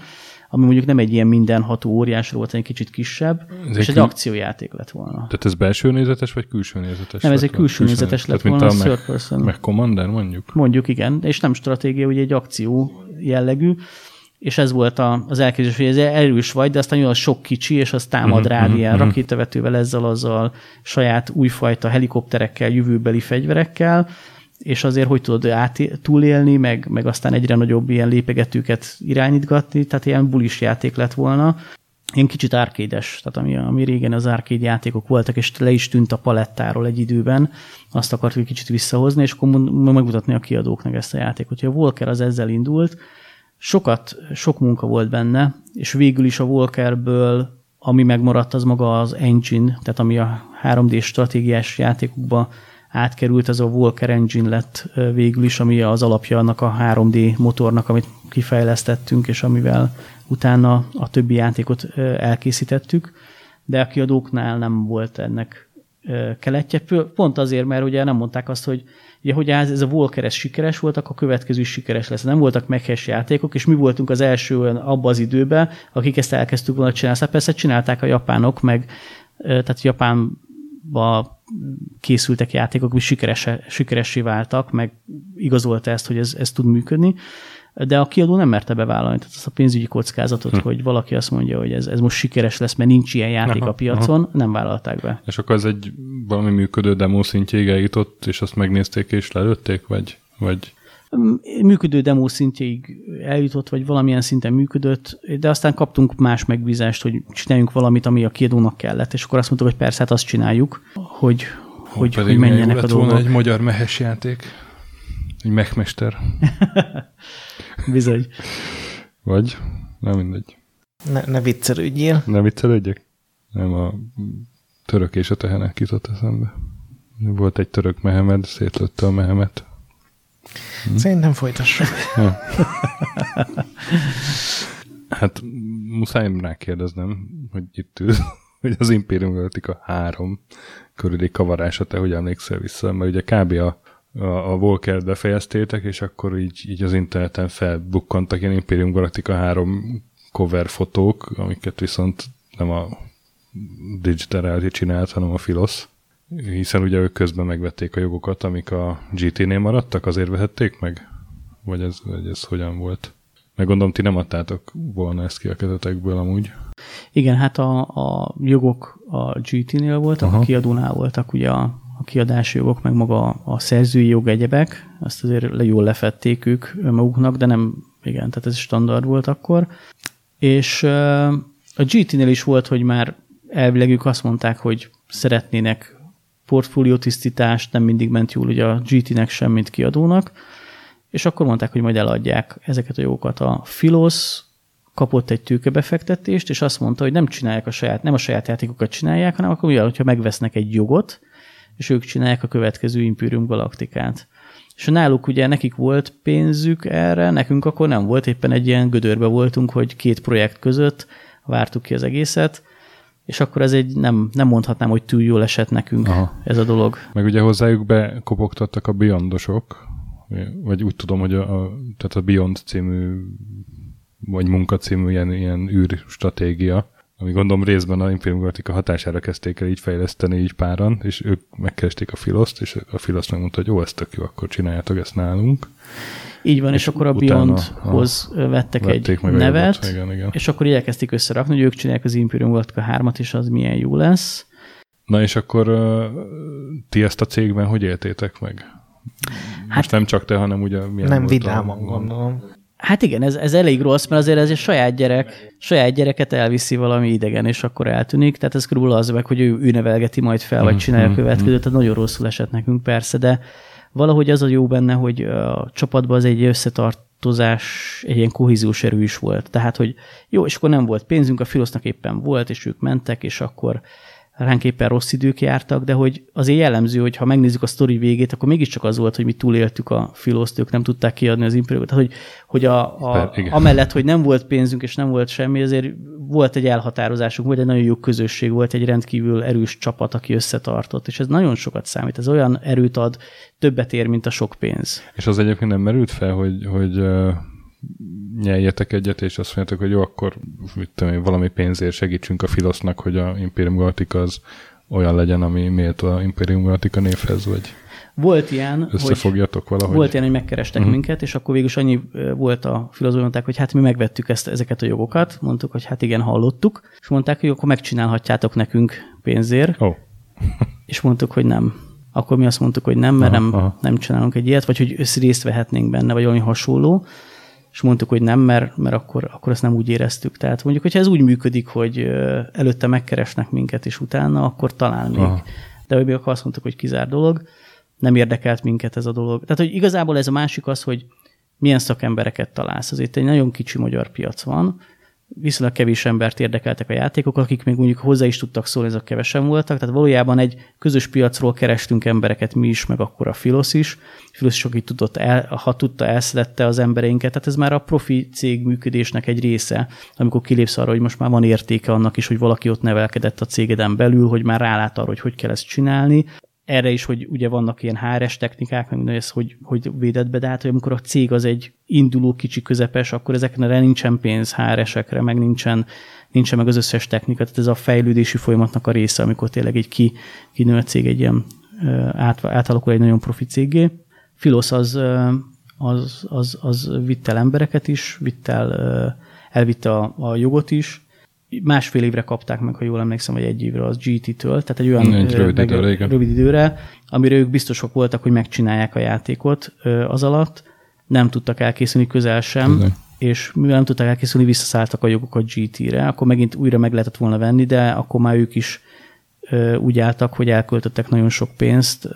ami mondjuk nem egy ilyen mindenható óriás volt, egy kicsit kisebb, ezek és egy akciójáték lett volna. Tehát ez belső nézetes, vagy külső nézetes? Nem, ez egy külső nézetes lett volna, a third person. Meg Commander, mondjuk? Mondjuk, igen, és nem stratégia, ugye egy akció jellegű, és ez volt az elképzelés, hogy ez erős vagy, de aztán olyan sok kicsi, és az támad rád ilyen rakétavetővel, ezzel-azzal, saját újfajta helikopterekkel, jövőbeli fegyverekkel, és azért hogy tudod túlélni, meg aztán egyre nagyobb ilyen lépegetőket irányítgatni, tehát ilyen bulis játék lett volna. Ilyen kicsit arcade-es, tehát ami régen az arcade játékok voltak, és le is tűnt a palettáról egy időben, azt akartuk kicsit visszahozni, és akkor megmutatni a kiadóknak ezt a játékot. A Volker az ezzel indult, sok munka volt benne, és végül is a Volkerből, ami megmaradt, az maga az engine, tehát ami a 3D stratégiás játékokba átkerült, az a Volker Engine lett végül is, ami az alapja annak a 3D motornak, amit kifejlesztettünk, és amivel utána a többi játékot elkészítettük, de a kiadóknál nem volt ennek keletje. Pont azért, mert ugye nem mondták azt, hogy ugye, hogy ez a Volker-es sikeres volt, akkor a következő is sikeres lesz. Nem voltak mekhes játékok, és mi voltunk az első olyan abban az időben, akik ezt elkezdtük volna csinálni. Szóval persze csinálták a japánok, meg tehát Japánba készültek játékok, és sikeressé váltak, meg igazolta ezt, hogy ez tud működni, de a kiadó nem merte bevállalni, tehát azt a pénzügyi kockázatot, hogy valaki azt mondja, hogy ez most sikeres lesz, mert nincs ilyen játék a piacon, nem vállalták be. És akkor ez egy valami működő demo szintjéig eljutott, és azt megnézték és lelőtték, vagy? Működő demo szintjéig eljutott, vagy valamilyen szinten működött, de aztán kaptunk más megbízást, hogy csináljunk valamit, ami a kiadónak kellett, és akkor azt mondtuk, hogy persze, hát azt csináljuk, hogy menjenek a dolgok. Egy magyar mehes játék, egy mechmester. Bizony. Vagy? Nem mindegy. Ne viccelődjél. Ne viccelődjek? Nem, a török és a tehenek jutott eszembe. Volt egy török Mehemed, szétlötte a Mehemet. Szerintem folytassuk. Ja. Hát muszáj rákérdeznem, hogy itt ül, hogy az Imperium Galactica 3 körüli kavarása, te hogy emlékszel vissza, mert ugye kb. a Volkert befejeztétek, és akkor így az interneten felbukkantak ilyen Imperium Galactica 3 cover fotók, amiket viszont nem a Digital Reality csinált, hanem a Filosz. Hiszen ugye ők közben megvették a jogokat, amik a GT-nél maradtak, azért vehették meg? Vagy ez hogyan volt? Meg gondolom, ti nem adtátok volna ezt ki a kezetekből amúgy. Igen, hát a jogok a GT-nél voltak, a kiadónál voltak ugye a kiadási jogok, meg maga a szerzői jog, egyebek, azt azért jól lefették ők maguknak, de nem, igen, tehát ez standard volt akkor. És a GT-nél is volt, hogy már elvileg ők azt mondták, hogy szeretnének portfóliótisztítást, nem mindig ment jól ugye a GT-nek sem, mint kiadónak, és akkor mondták, hogy majd eladják ezeket a jogokat. A Philos kapott egy tőkebefektetést, és azt mondta, hogy nem csinálják nem a saját játékokat csinálják, hanem akkor mivel, hogyha megvesznek egy jogot, és ők csinálják a következő Imperium Galacticát. És náluk ugye nekik volt pénzük erre, nekünk akkor nem volt, éppen egy ilyen gödörbe voltunk, hogy két projekt között vártuk ki az egészet, és akkor ez egy, nem mondhatnám, hogy túl jól esett nekünk ez a dolog. Meg ugye hozzájuk bekopogtattak a Beyondosok, vagy úgy tudom, hogy tehát a Beyond című, vagy munka című ilyen űrstratégia, ami gondolom részben a Imperium Galactica hatására kezdték el így fejleszteni, így páran, és ők megkeresték a Philoszt, és a Philosz megmondta, hogy ez tök jó, akkor csináljátok ezt nálunk. Így van, és akkor a Beyondhoz vettek egy nevet, igen. És akkor így elkezdték összerakni, hogy ők csinálják az Imperium Galactica 3-at, és az milyen jó lesz. Na és akkor ti ezt a cégben hogy éltétek meg? Hát most nem csak te, hanem ugye... Nem vidáman gondolom. Hát igen, ez elég rossz, mert azért ez egy saját gyereket elviszi valami idegen, és akkor eltűnik. Tehát ez körülbelül az meg, hogy ő nevelgeti majd fel, vagy csinálja a következőt. Tehát nagyon rosszul esett nekünk persze, de valahogy az a jó benne, hogy a csapatban az egy csapattozás egy ilyen kohéziós erő is volt. Tehát, hogy jó, és akkor nem volt pénzünk, a Philosznak éppen volt, és ők mentek, és akkor ránk éppen rossz idők jártak, de hogy azért jellemző, hogy ha megnézzük a sztori végét, akkor mégiscsak az volt, hogy mi túléltük a Philoszt, ők nem tudták kiadni az Imperiumot. Tehát, hogy amellett, hogy nem volt pénzünk, és nem volt semmi, azért volt egy elhatározásunk, vagy egy nagyon jó közösség, volt egy rendkívül erős csapat, aki összetartott, és ez nagyon sokat számít. Ez olyan erőt ad, többet ér, mint a sok pénz. És az egyébként nem merült fel, hogy nyeljetek egyet, és azt mondjátok, hogy jó, akkor valami pénzért segítsünk a Philosznak, hogy a Imperium Galactica az olyan legyen, ami méltó a Imperium Galactica névhez, vagy volt ilyen, összefogjatok valahogy. Volt ilyen, hogy megkerestek minket, és akkor végül is annyi volt a Philosz, mondták, hogy hát mi megvettük ezeket a jogokat, mondtuk, hogy hát igen, hallottuk, és mondták, hogy akkor megcsinálhatjátok nekünk pénzért, és mondtuk, hogy nem. Akkor mi azt mondtuk, hogy nem, mert nem csinálunk egy ilyet, vagy hogy részt vehetnénk benne, vagy valami hasonló. És mondtuk, hogy nem, mert akkor ezt nem úgy éreztük. Tehát mondjuk, hogyha ez úgy működik, hogy előtte megkeresnek minket, és utána, akkor talán még. De még akkor azt mondtuk, hogy kizár dolog, nem érdekelt minket ez a dolog. Tehát, hogy igazából ez a másik az, hogy milyen szakembereket találsz. Azért egy nagyon kicsi magyar piac van, viszonylag kevés embert érdekeltek a játékok, akik még mondjuk hozzá is tudtak szólni, ezek kevesen voltak, tehát valójában egy közös piacról kerestünk embereket mi is, meg akkor a Philosz is. Philosz is, aki tudott elszedette az embereinket, tehát ez már a profi cég működésnek egy része, amikor kilépsz arra, hogy most már van értéke annak is, hogy valaki ott nevelkedett a cégeden belül, hogy már rálát arra, hogy kell ezt csinálni. Erre is, hogy ugye vannak ilyen HRS technikák, meg ez, hogy védett be, de hát, hogy amikor a cég az egy induló kicsi közepes, akkor ezekre nincsen pénz HRS-ekre, meg nincsen meg az összes technika, tehát ez a fejlődési folyamatnak a része, amikor tényleg egy kinő a cég egy ilyen, átalakul egy nagyon profi céggé. Philosz az vitt el embereket is, elvitte a jogot is, másfél évre kapták meg, ha jól emlékszem, vagy egy évre az GT-től, tehát egy olyan rövid időre, amire ők biztosak voltak, hogy megcsinálják a játékot az alatt, nem tudtak elkészülni közel sem, és mivel nem tudtak elkészülni, visszaszálltak a jogokat GT-re, akkor megint újra meg lehetett volna venni, de akkor már ők is úgy álltak, hogy elköltöttek nagyon sok pénzt,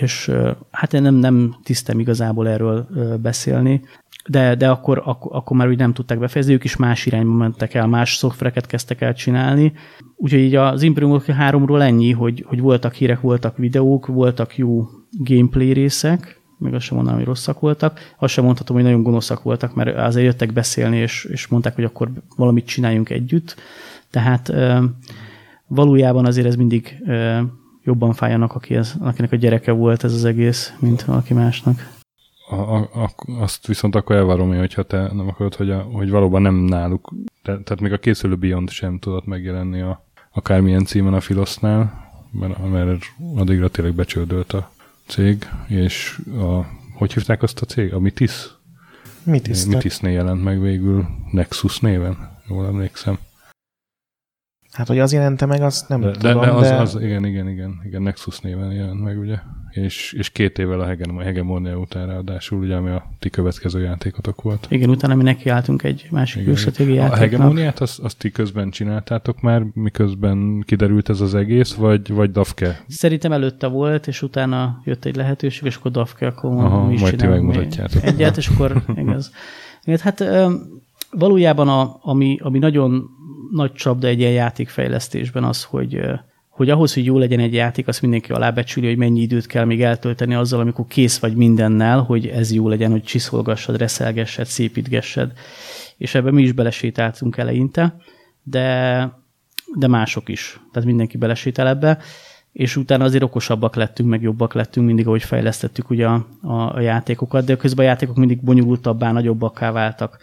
és hát én nem tisztem igazából erről beszélni, de akkor már úgy nem tudták befejezni, ők is más irányba mentek el, más szoftvereket kezdtek el csinálni. Úgyhogy így az Imperium 3-ról ennyi, hogy voltak hírek, voltak videók, voltak jó gameplay részek, még azt sem mondanám, hogy rosszak voltak, azt sem mondhatom, hogy nagyon gonoszak voltak, mert azért jöttek beszélni, és mondták, hogy akkor valamit csináljunk együtt. Tehát valójában azért ez mindig jobban fáj annak, akinek a gyereke volt ez az egész, mint valaki másnak. Azt viszont akkor elvárom én, hogyha te nem akarod, hogy valóban nem náluk, tehát még a készülő Beyond sem tudott megjelenni akármilyen címen a Philosnál, mert addigra tényleg becsődölt a cég, és hogy hívták azt a cég? A Mytis? Mytisnél jelent meg végül Nexus néven, jól emlékszem. Hát, hogy az jelente meg, azt nem tudom, igen, Nexus néven jelent meg, ugye? És 2 évvel a Hegemónia után ráadásul, ugye, ami a ti következő játékotok volt. Igen, utána mi nekiálltunk egy másik külstratégiai játéknak. A Hegemóniát azt ti közben csináltátok már, miközben kiderült ez az egész, vagy DAFKE? Szerintem előtte volt, és utána jött egy lehetőség, és akkor DAFKE, akkor mi is csinálunk egyet, és akkor igaz. Hát valójában ami nagyon nagy csapda egy ilyen játékfejlesztésben az, hogy ahhoz, hogy jó legyen egy játék, azt mindenki alábecsüli, hogy mennyi időt kell még eltölteni azzal, amikor kész vagy mindennel, hogy ez jó legyen, hogy csiszolgassad, reszelgessed, szépítgessed. És ebben mi is belesétáltunk eleinte, de mások is. Tehát mindenki belesétál ebbe, és utána azért okosabbak lettünk, meg jobbak lettünk mindig, ahogy fejlesztettük ugye a játékokat, de közben a játékok mindig bonyolultabbá, nagyobbakká váltak.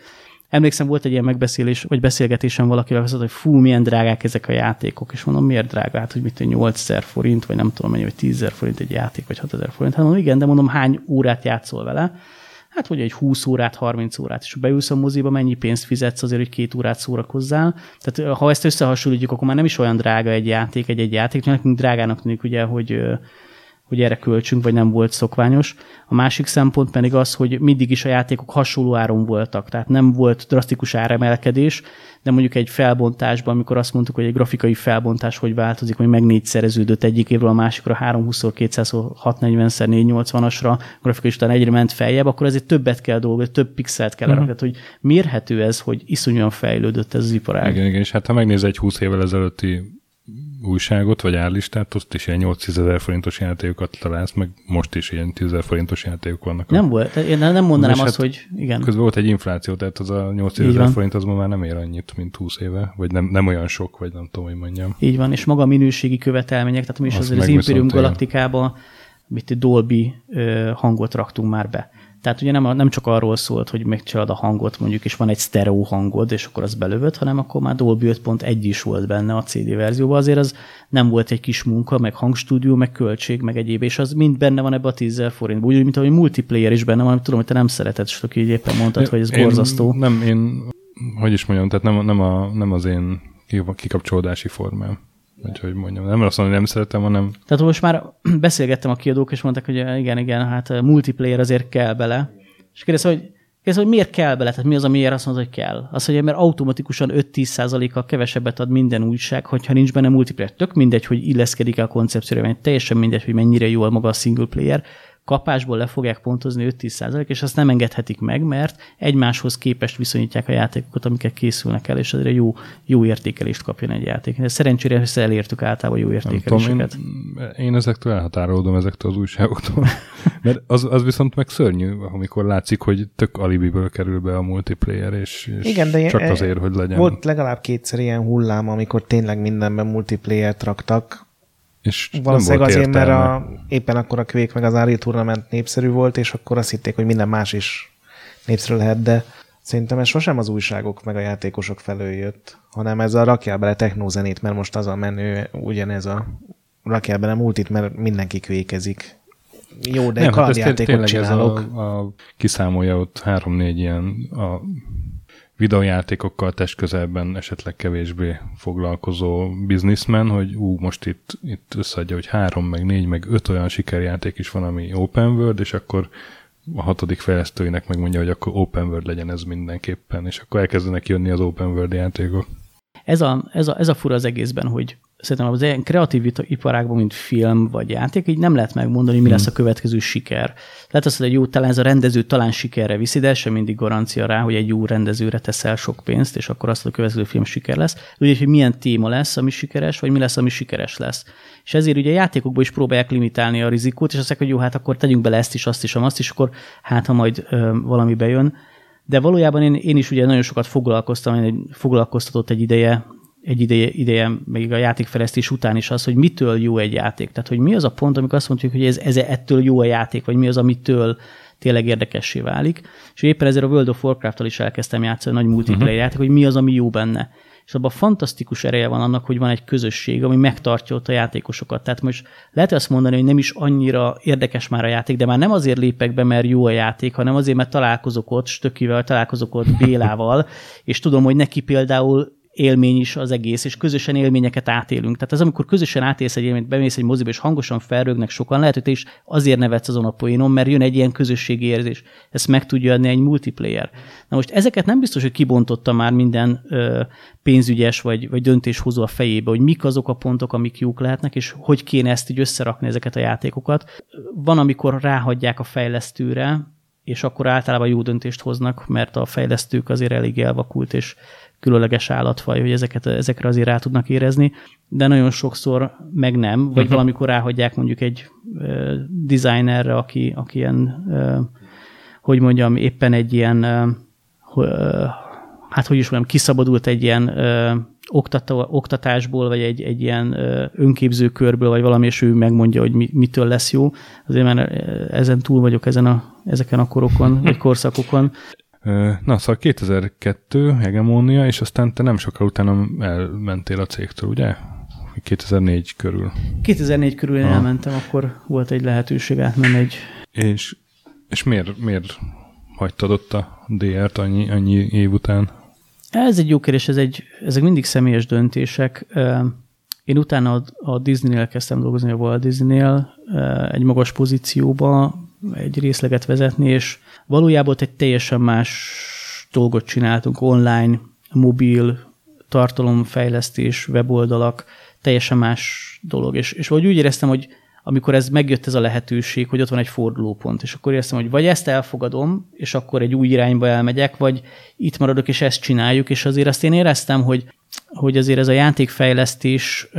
Emlékszem, volt egy ilyen megbeszélés, vagy beszélgetésem valakivel, azt mondta, hogy fú, milyen drágák ezek a játékok, és mondom, miért drága? Hát, hogy mit, 8000 forint, vagy nem tudom mennyi, vagy 10.000 forint egy játék, vagy 6.000 forint. Hát mondom, igen, de mondom, hány órát játszol vele? Hát, hogy egy 20 órát, 30 órát, és beülsz a moziba, mennyi pénzt fizetsz azért, hogy 2 órát szórakozzál. Tehát, ha ezt összehasonlítjuk, akkor már nem is olyan drága egy játék, nekünk drágának tűnik, ugye, hogy hogy erre költsünk, vagy nem volt szokványos. A másik szempont pedig az, hogy mindig is a játékok hasonló áron voltak, tehát nem volt drasztikus áremelkedés, de mondjuk egy felbontásban, amikor azt mondtuk, hogy egy grafikai felbontás hogy változik, hogy meg négyszereződött egyik évről a másikra 320x240x640x480-asra, grafikai után egyre ment feljebb, akkor azért többet kell dolgozni, több pixelt kell erakni, hogy mérhető ez, hogy iszonyúan fejlődött ez az iparág. Igen, és hát ha megnéz egy 20 évvel ezelőtti újságot, vagy árlistát, ott is ilyen 8-10 forintos játékokat találsz, meg most is ilyen 10 forintos játékok vannak. Nem volt, én nem mondanám azt, hát hogy igen. Közben volt egy infláció, tehát az a 8-10 forint az ma már nem ér annyit, mint 20 éve, vagy nem olyan sok, vagy nem tudom, hogy mondjam. Így van, és maga a minőségi követelmények, tehát mi is azért az Imperium Galacticába Dolby hangot raktunk már be. Tehát ugye nem csak arról szólt, hogy megcsinálod a hangot mondjuk, és van egy sztereó hangod, és akkor az belövöd, hanem akkor már Dolby 5.1 is volt benne a CD verzióban. Azért az nem volt egy kis munka, meg hangstúdió, meg költség, meg egyéb, és az mind benne van ebbe a 10 forintba. Úgy, mint ahogy multiplayer is benne van, amit tudom, hogy te nem szereted, és aki éppen mondtad, hogy ez borzasztó. Nem, én, hogy is mondjam, tehát nem az én kikapcsolódási formám. Úgyhogy mondjam, nem azt mondom, hogy nem szeretem, hanem... Tehát most már beszélgettem a kiadók, és mondták, hogy igen, hát multiplayer azért kell bele. És kérdezte, hogy miért kell bele? Tehát mi az, amiért azt mondod, hogy kell? Az, hogy mert automatikusan 5-10%-kal kevesebbet ad minden újság, hogyha nincs benne multiplayer. Tök mindegy, hogy illeszkedik a koncepcióra, mert teljesen mindegy, hogy mennyire jól maga a single player. Kapásból le fogják pontozni 5-10%, és azt nem engedhetik meg, mert egymáshoz képest viszonyítják a játékokat, amiket készülnek el, és azért jó értékelést kapjon egy játék. De szerencsére össze elértük általában jó értékeléseket. Tudom, én ezektől elhatárolódom, ezektől az újságoktól. Mert az viszont meg szörnyű, amikor látszik, hogy tök alibiből kerül be a multiplayer, és igen, de csak azért, hogy legyen. Volt legalább kétszer ilyen hullám, amikor tényleg mindenben multiplayer-t raktak. És valószínűleg azért, mert éppen akkor a Quake meg az Unreal Tournament népszerű volt, és akkor azt hitték, hogy minden más is népszerű lehet, de szerintem ez sosem az újságok meg a játékosok felől jött, hanem ez a rakjál bele technózenét, mert most az a menő, ugyanez a rakjál bele multit, mert mindenki quakeezik. Jó, de kalandjátékot csinálok. Ez a kiszámolja ott 3-4 ilyen a videójátékokkal testközelben esetleg kevésbé foglalkozó businessman, hogy most itt összeadja, hogy 3, meg 4, meg 5 olyan sikerjáték is van, ami open world, és akkor a 6. fejlesztőinek megmondja, hogy akkor open world legyen ez mindenképpen, és akkor elkezdenek jönni az open world játékok. Ez a fura az egészben, hogy szerintem az ilyen kreatív iparágban, mint film vagy játék, így nem lehet megmondani, mi lesz a következő siker. Lehet azt, hogy egy jó, talán ez a rendező talán sikerre viszi, de sem mindig garancia rá, hogy egy jó rendezőre teszel sok pénzt, és akkor azt a következő film siker lesz. Ugye, hogy milyen téma lesz, ami sikeres, vagy mi lesz, ami sikeres lesz. És ezért ugye a játékokban is próbálják limitálni a rizikót, és azt mondják, hogy jó, hát akkor tegyünk bele ezt is, azt is, amazt is, akkor hát ha majd valami bejön. De valójában én is ugye nagyon sokat foglalkoztatott egy ideje, még a játékfejlesztés után is az, hogy mitől jó egy játék. Tehát, hogy mi az a pont, amikor azt mondjuk, hogy ez ettől jó a játék, vagy mi az, amitől tényleg érdekessé válik. És éppen ezért a World of Warcraft-tal is elkezdtem játszani a nagy multiplayer játék, hogy mi az, ami jó benne. És abban fantasztikus ereje van annak, hogy van egy közösség, ami megtartja ott a játékosokat. Tehát most lehet azt mondani, hogy nem is annyira érdekes már a játék, de már nem azért lépek be, mert jó a játék, hanem azért, mert találkozok ott Stökivel, találkozok ott Bélával, és tudom, hogy neki például élmény is az egész, és közösen élményeket átélünk. Tehát az, amikor közösen átélsz egy élményt, bemész egy moziba, és hangosan felrögnek sokan, lehet, hogy te is azért nevetsz azon a poénon, mert jön egy ilyen közösségi érzés. Ezt meg tudja adni egy multiplayer. Na most ezeket nem biztos, hogy kibontotta már minden pénzügyes vagy döntéshozó a fejébe, hogy mik azok a pontok, amik jók lehetnek, és hogy kéne ezt így összerakni ezeket a játékokat. Van, amikor ráhagyják a fejlesztőre, és akkor általában jó döntést hoznak, mert a fejlesztők azért elég elvakult, és különleges állatfaj, hogy ezekre azért rá tudnak érezni, de nagyon sokszor meg nem, vagy valamikor ráhagyják mondjuk egy designerre, aki ilyen, hogy mondjam, éppen egy ilyen, kiszabadult egy ilyen oktatásból, vagy egy ilyen önképzőkörből, vagy valami, és ő megmondja, hogy mitől lesz jó. Azért már ezen túl vagyok ezeken a korokon, vagy korszakokon. Na, szóval 2002 Hegemónia, és aztán te nem sokkal utána elmentél a cégtől, ugye? 2004 körül. 2004 körül én elmentem, akkor volt egy lehetőség átmenni egy... És miért hagytad ott a DR-t annyi év után? Ez egy jó kérdés, ezek mindig személyes döntések. Én utána a Disneynél elkezdtem dolgozni, a Walt Disneynél egy magas pozícióba, egy részleget vezetni, és valójában egy teljesen más dolgot csináltunk, online, mobil, tartalomfejlesztés, weboldalak, teljesen más dolog. És vagy úgy éreztem, hogy amikor ez megjött ez a lehetőség, hogy ott van egy fordulópont, és akkor éreztem, hogy vagy ezt elfogadom, és akkor egy új irányba elmegyek, vagy itt maradok, és ezt csináljuk, és azért azt én éreztem, hogy azért ez a játékfejlesztés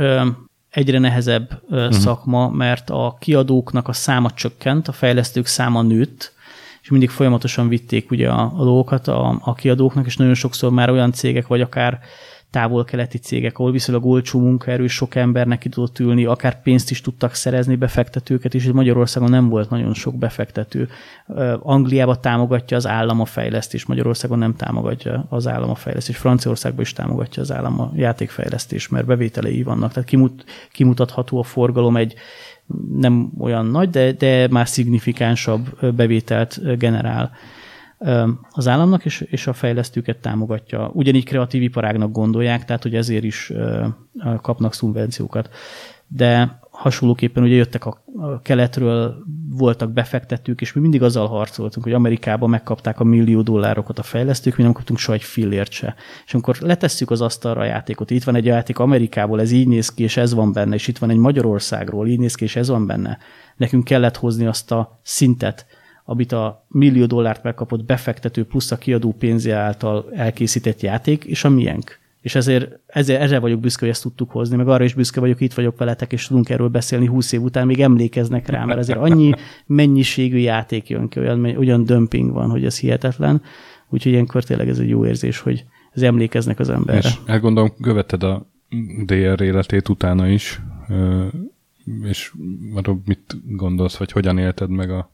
egyre nehezebb szakma, mert a kiadóknak a száma csökkent, a fejlesztők száma nőtt, és mindig folyamatosan vitték ugye a dolgokat a kiadóknak, és nagyon sokszor már olyan cégek, vagy akár távol-keleti cégek, ahol viszonylag olcsó munkaerő, sok embernek ki tudott ülni, akár pénzt is tudtak szerezni, befektetőket is, és Magyarországon nem volt nagyon sok befektető. Angliában támogatja az állam a fejlesztést, Magyarországon nem támogatja az állam a fejlesztést, Franciaországban is támogatja az állam a játékfejlesztést, mert bevételei vannak, tehát kimutatható a forgalom egy nem olyan nagy, de már szignifikánsabb bevételt generál az államnak, és a fejlesztőket támogatja. Ugyanígy kreatív iparágnak gondolják, tehát hogy ezért is kapnak szubvenciókat. De hasonlóképpen ugye jöttek a keletről, voltak befektetők, és mi mindig azzal harcoltunk, hogy Amerikában megkapták $1 millió a fejlesztők, mi nem kaptunk soha egy fillért se. És amikor letesszük az asztalra a játékot, itt van egy játék Amerikából, ez így néz ki, és ez van benne, és itt van egy Magyarországról, így néz ki, és ez van benne. Nekünk kellett hozni azt a szintet, amit a $1 millió megkapott befektető plusz a kiadó pénze által elkészített játék, és a miénk. És ezért erre vagyok büszke, hogy ezt tudtuk hozni, meg arra is büszke vagyok, itt vagyok veletek, és tudunk erről beszélni 20 év után, még emlékeznek rá, mert azért annyi mennyiségű játék jön ki, olyan dömping van, hogy ez hihetetlen. Úgyhogy ilyenkor tényleg ez egy jó érzés, hogy ez emlékeznek az emberre. És elgondolom, követted a DR életét utána is, és arról mit gondolsz, vagy hogyan élted meg a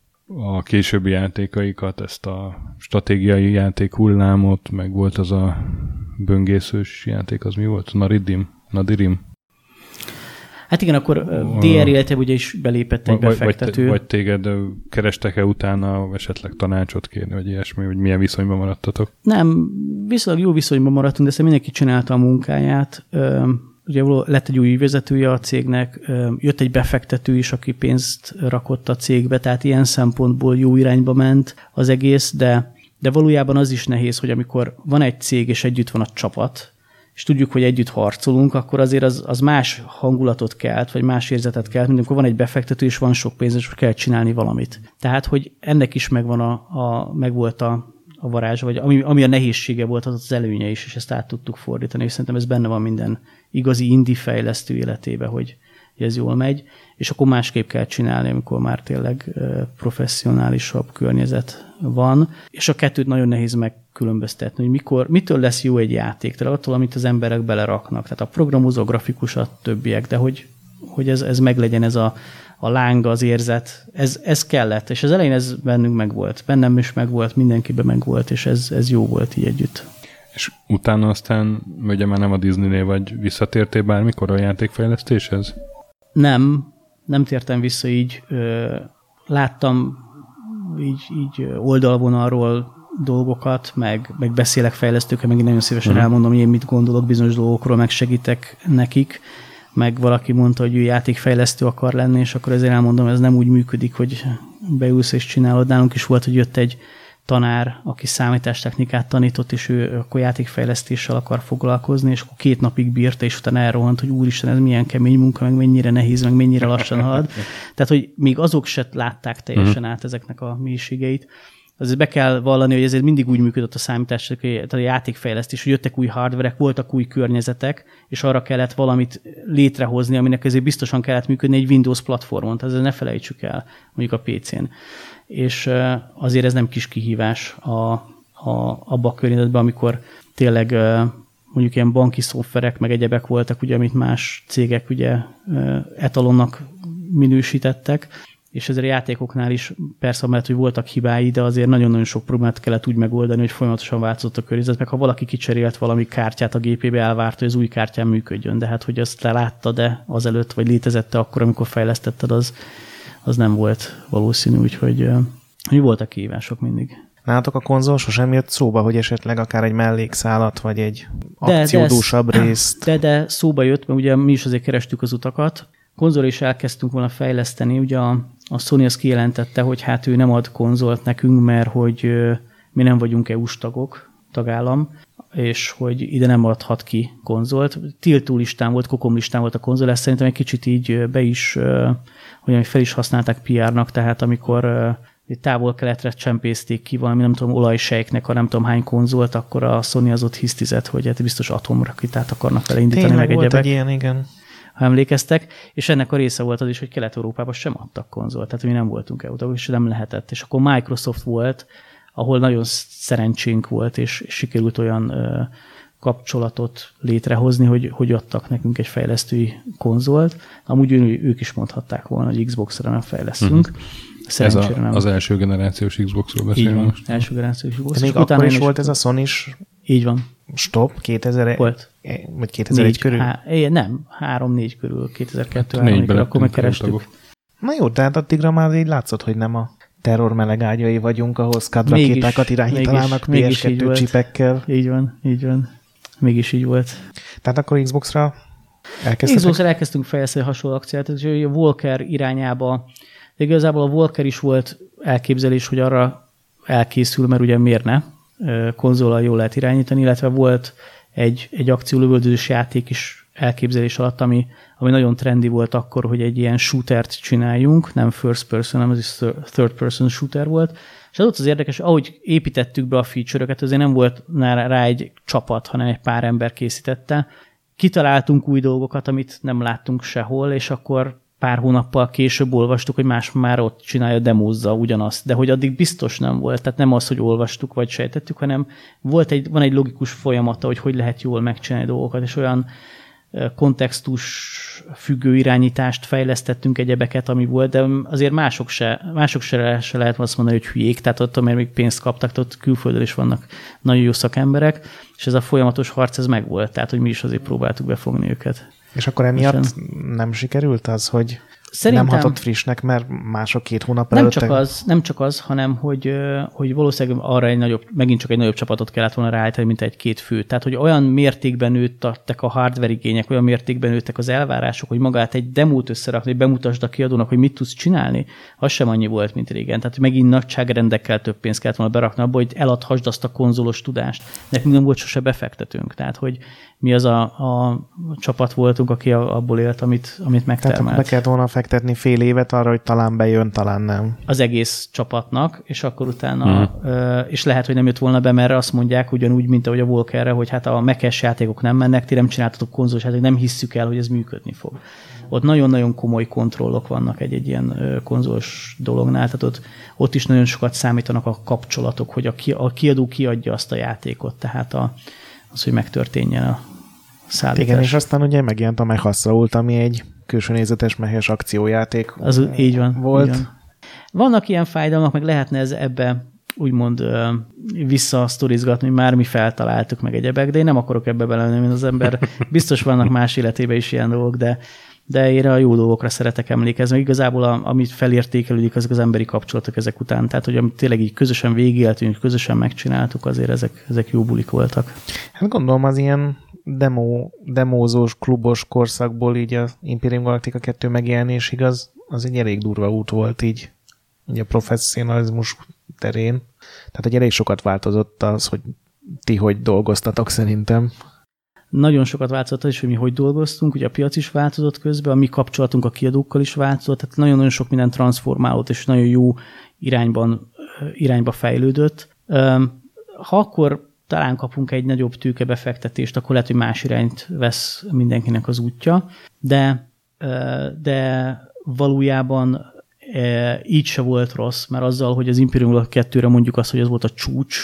későbbi játékaikat, ezt a stratégiai játék hullámot, meg volt az a böngészős játék, az mi volt? Nadirim? Hát igen, akkor DR életében ugye is belépett egy befektető. Vagy téged kerestek-e utána esetleg tanácsot kérni, vagy ilyesmi, hogy milyen viszonyban maradtatok? Nem, viszonylag jó viszonyban maradtunk, de ezt mindenki csinálta a munkáját. Ugye lett egy új vezetője a cégnek, jött egy befektető is, aki pénzt rakott a cégbe, tehát ilyen szempontból jó irányba ment az egész, de valójában az is nehéz, hogy amikor van egy cég, és együtt van a csapat, és tudjuk, hogy együtt harcolunk, akkor azért az más hangulatot kelt, vagy más érzetet kelt, mint amikor van egy befektető, és van sok pénz, és kell csinálni valamit. Tehát, hogy ennek is megvolt a varázs, vagy ami a nehézsége volt, az előnye is, és ezt át tudtuk fordítani, és szerintem ez benne van minden igazi indie fejlesztő életébe, hogy ez jól megy, és akkor másképp kell csinálni, amikor már tényleg professzionálisabb környezet van, és a kettőt nagyon nehéz megkülönböztetni, hogy mitől lesz jó egy játék, tehát attól, amit az emberek beleraknak, tehát a programozó, a grafikus, a többiek, de hogy ez meglegyen ez a láng, az érzet, ez kellett, és az elején ez bennünk megvolt. Bennem is megvolt, mindenkiben megvolt, és ez jó volt így együtt. És utána aztán, ugye már nem a Disneynél vagy, visszatértél bármikor a játékfejlesztéshez? Nem tértem vissza így. Láttam így oldalvonalról dolgokat, meg beszélek fejlesztőkkel, meg nagyon szívesen elmondom, hogy én mit gondolok bizonyos dolgokról, meg segítek nekik. Meg valaki mondta, hogy ő játékfejlesztő akar lenni, és akkor azért elmondom, ez nem úgy működik, hogy beülsz és csinálod. Nálunk is volt, hogy jött egy tanár, aki számítástechnikát tanított, és ő akkor játékfejlesztéssel akar foglalkozni, és akkor 2 napig bírta, és utána elrohant, hogy úristen, ez milyen kemény munka, meg mennyire nehéz, meg mennyire lassan halad. Tehát, hogy még azok se látták teljesen át ezeknek a mélységeit. Azért be kell vallani, hogy ezért mindig úgy működött a számítástechnika, a játékfejlesztés, hogy jöttek új hardverek, voltak új környezetek, és arra kellett valamit létrehozni, aminek azért biztosan kellett működni egy Windows platformon, tehát ne felejtsük el, mondjuk a PC-n. És azért ez nem kis kihívás abba a környezetben, amikor tényleg mondjuk ilyen banki szoftverek, meg egyebek voltak, ugye, amit más cégek ugye etalonnak minősítettek, és ezért a játékoknál is persze, mert hogy voltak hibái, de azért nagyon-nagyon sok problémát kellett úgy megoldani, hogy folyamatosan változott a környezet, meg ha valaki kicserélt valami kártyát a gépébe, elvárta, hogy az új kártyán működjön, de hát, hogy azt te láttad-e azelőtt, vagy létezette akkor, amikor fejlesztetted, az nem volt valószínű, úgyhogy voltak kihívások mindig. Nálatok a konzol sosem jött szóba, hogy esetleg akár egy mellékszálat, vagy egy akciódúsabb részt? De szóba jött, mert ugye mi is azért kerestük az utakat. Konzol is elkezdtünk volna fejleszteni, ugye a Sony azt kijelentette, hogy hát ő nem ad konzolt nekünk, mert hogy mi nem vagyunk EU-s tagok, tagállam, és hogy ide nem adhat ki konzolt. Tiltó listán volt, kokom listán volt a konzol, ezt szerintem egy kicsit így be is, hogy fel is használták PR-nak, tehát amikor távol-keletre csempészték ki valami, nem tudom, olajsejknek, ha nem tudom hány konzolt, akkor a Sony az ott hisztizett, hogy hát biztos atomrakétát akarnak vele indítani. Tényleg meg egyebek. Tényleg volt egy ilyen, igen. Ha emlékeztek, és ennek a része volt az is, hogy Kelet-Európában sem adtak konzolt, tehát mi nem voltunk EU-tagok, és nem lehetett. És akkor Microsoft volt, ahol nagyon szerencsénk volt, és sikerült olyan kapcsolatot létrehozni, hogy adtak nekünk egy fejlesztői konzolt. Amúgy ők is mondhatták volna, hogy Xbox-ra nem fejlesztünk. Szerencsére nem. Az első generációs Xbox-ról beszélünk most. Első generációs Xbox. De még akkor is volt ez a Sony-s. Így van. Stop, 2000 volt. Vagy 2001 körül? Nem, 3-4 körül, 2002-3 körül, akkor megkerestük. Na jó, tehát addigra már így látszott, hogy nem a terror melegágyai vagyunk, ahol SCAD rakétákat irányítanának PS2 csipekkel. Így van. Mégis így volt. Tehát akkor Xbox-ra elkezdtünk fejleszteni hasonló akciát, és a Volker irányába, de igazából a Volker is volt elképzelés, hogy arra elkészül, mert ugye miért ne, konzollal jól lehet irányítani, illetve volt egy akciólövöldözős játék is elképzelés alatt, ami nagyon trendi volt akkor, hogy egy ilyen shootert csináljunk, nem first person, hanem ez is third person shooter volt, és az ott az érdekes, ahogy építettük be a feature-öket, azért nem volt rá egy csapat, hanem egy pár ember készítette. Kitaláltunk új dolgokat, amit nem láttunk sehol, és akkor pár hónappal később olvastuk, hogy más már ott csinálja, demózza ugyanazt, de hogy addig biztos nem volt, tehát nem az, hogy olvastuk vagy sejtettük, hanem van egy logikus folyamata, hogy lehet jól megcsinálni dolgokat, és olyan kontextus függő irányítást fejlesztettünk, egyebeket, ami volt, de azért mások se lehet azt mondani, hogy hülyék, tehát ott, amire még pénzt kaptak, ott külföldön is vannak nagyon jó szakemberek, és ez a folyamatos harc, ez megvolt, tehát hogy mi is azért próbáltuk befogni őket. És akkor emiatt nem sikerült az, hogy szerintem nem hatott frissnek, mert mások két hónap előtt... Nem csak az, hanem hogy valószínűleg arra megint csak egy nagyobb csapatot kellett volna ráállítani, mint egy-két fő. Tehát, hogy olyan mértékben nőttek a hardware igények, olyan mértékben nőttek az elvárások, hogy magát egy demót összerakni, hogy bemutasd a kiadónak, hogy mit tudsz csinálni, az sem annyi volt, mint régen. Tehát megint nagyságrendekkel több pénzt kellett volna berakni abba, hogy eladhasd azt a konzolos tudást. Nekünk nem volt sose befektetőnk. Tehát, hogy mi az a csapat voltunk, aki abból élt, amit megtermelt. Tehát be kellett volna fektetni fél évet arra, hogy talán bejön, talán nem. Az egész csapatnak, és akkor utána, és lehet, hogy nem jött volna be, mert azt mondják ugyanúgy, mint ahogy a Volkerre, hogy hát a Mac-es játékok nem mennek, ti nem csináltatok konzolos játékok, nem hisszük el, hogy ez működni fog. Ott nagyon-nagyon komoly kontrollok vannak egy ilyen konzolos dolognál, tehát ott is nagyon sokat számítanak a kapcsolatok, hogy a kiadó kiadja azt a játékot, tehát az, hogy megtörténjen a szállítás. Igen, és aztán ugye megjelent a Mech-Assault, ami egy külső nézetes mehes akciójáték az, így van, volt. Így van. Vannak ilyen fájdalmak, meg lehetne ebbe úgymond visszasztorizgatni, hogy már mi feltaláltuk meg egyebek, de én nem akarok ebbe belelni, mint az ember. Biztos vannak más életében is ilyen dolgok, de én a jó dolgokra szeretek emlékezni. Igazából amit felértékelődik, azok az emberi kapcsolatok ezek után. Tehát, hogy amit tényleg így közösen végigéltünk, közösen megcsináltuk, azért ezek jó bulik voltak. Hát gondolom az ilyen demózós, klubos korszakból így a Imperium Galactica 2 megjelenésig az egy elég durva út volt így a professzionalizmus terén. Tehát egy elég sokat változott az, hogy ti hogy dolgoztatok szerintem. Nagyon sokat változott az is, hogy mi hogy dolgoztunk, ugye a piac is változott közben, a mi kapcsolatunk a kiadókkal is változott, tehát nagyon-nagyon sok minden transformálódott, és nagyon jó irányba fejlődött. Ha akkor talán kapunk egy nagyobb tőkebefektetést, akkor lehet, hogy más irányt vesz mindenkinek az útja, de valójában így se volt rossz, mert azzal, hogy az Imperium Galactica 2-re mondjuk azt, hogy az volt a csúcs,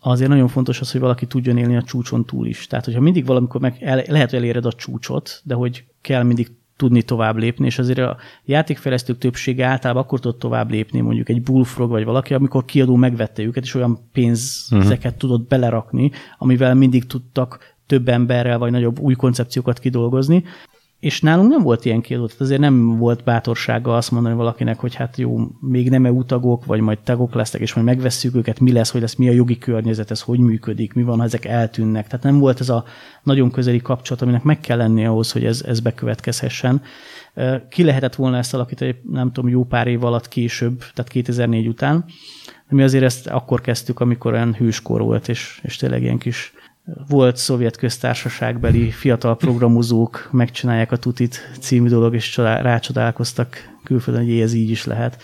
azért nagyon fontos az, hogy valaki tudjon élni a csúcson túl is. Tehát, hogyha mindig valamikor lehet, hogy eléred a csúcsot, de hogy kell mindig tudni tovább lépni, és azért a játékfejlesztők többsége általában akkor tud tovább lépni, mondjuk egy Bullfrog vagy valaki, amikor kiadó megvette őket, és olyan pénzeket tudott belerakni, amivel mindig tudtak több emberrel vagy nagyobb új koncepciókat kidolgozni, És nálunk nem volt ilyen kiadó, tehát azért nem volt bátorsága azt mondani valakinek, hogy hát jó, még nem EU tagok, vagy majd tagok lesznek, és majd megvesszük őket, mi lesz, hogy lesz, mi a jogi környezet, ez hogy működik, mi van, ha ezek eltűnnek. Tehát nem volt ez a nagyon közeli kapcsolat, aminek meg kell lennie ahhoz, hogy ez bekövetkezhessen. Ki lehetett volna ezt alakítani, nem tudom, jó pár év alatt később, tehát 2004 után. Mi azért ezt akkor kezdtük, amikor olyan hőskor volt, és tényleg ilyen kis... Volt szovjet köztársaságbeli fiatal programozók, megcsinálják a tutit című dolog, és rácsodálkoztak külföldön, hogy ez így is lehet.